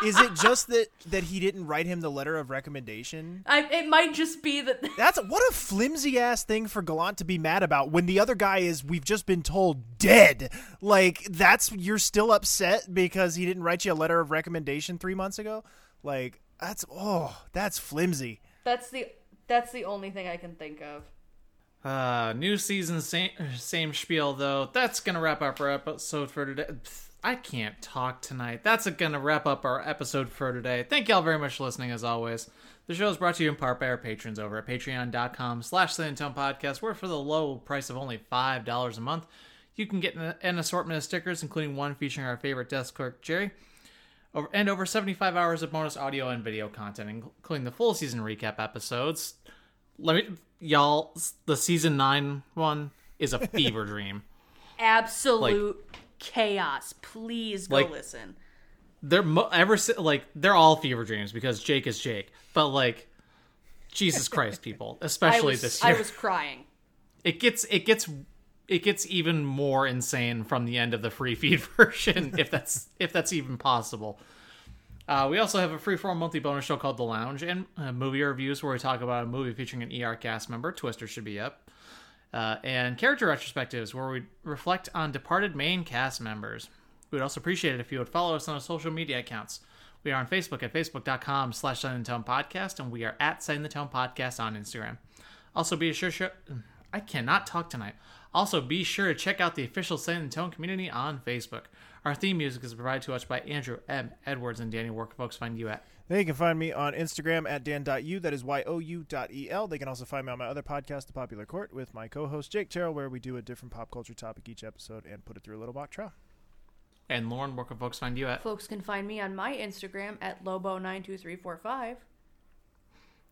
is it just that, that he didn't write him the letter of recommendation? I, it might just be that... That's what a flimsy-ass thing for Gallant to be mad about when the other guy is, we've just been told, dead. Like, that's... You're still upset because he didn't write you a letter of recommendation three months ago? Like, that's... Oh, that's flimsy. That's the That's the only thing I can think of. Uh, new season, same, same spiel, though. That's going to wrap up our episode for today. Pfft, I can't talk tonight. That's going to wrap up our episode for today. Thank y'all very much for listening, as always. The show is brought to you in part by our patrons over at patreon.com slash San Antonio Podcast, where for the low price of only five dollars a month, you can get an assortment of stickers, including one featuring our favorite desk clerk, Jerry, and over seventy-five hours of bonus audio and video content, including the full season recap episodes. Let me... Y'all, the season nine one is a fever dream. Absolute like, chaos. Please go like, listen. They're mo- ever like they're all fever dreams because Jake is Jake. But like, Jesus Christ, people, especially was, this year, I was crying. It gets it gets it gets even more insane from the end of the free feed version, if that's if that's even possible. Uh, we also have a free-form monthly bonus show called The Lounge and uh, movie reviews where we talk about a movie featuring an E R cast member. Twister should be up. Uh, and character retrospectives where we reflect on departed main cast members. We'd also appreciate it if you would follow us on our social media accounts. We are on Facebook at facebook.com slash Podcast, and we are at Send the Tone Podcast on Instagram. Also be sure... sure I cannot talk tonight. Also be sure to check out the official Send the Tone community on Facebook. Our theme music is provided to us by Andrew M. Edwards and Danny. Where can folks find you at? They can find me on Instagram at dan.u. That is Y O U dot E L. They can also find me on my other podcast, The Popular Court, with my co-host Jake Terrell, where we do a different pop culture topic each episode and put it through a little mock trial. And Lauren, where can folks find you at? Folks can find me on my Instagram at Lobo nine two three four five.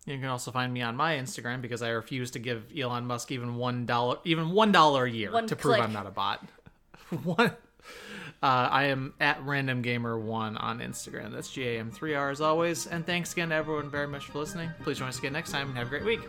You can also find me on my Instagram because I refuse to give Elon Musk even one dollar, even one dollar a year one to click. Prove I'm not a bot. One, uh, I am at Random Gamer one on Instagram. That's G A M three R as always. And thanks again to everyone very much for listening. Please join us again next time and have a great week.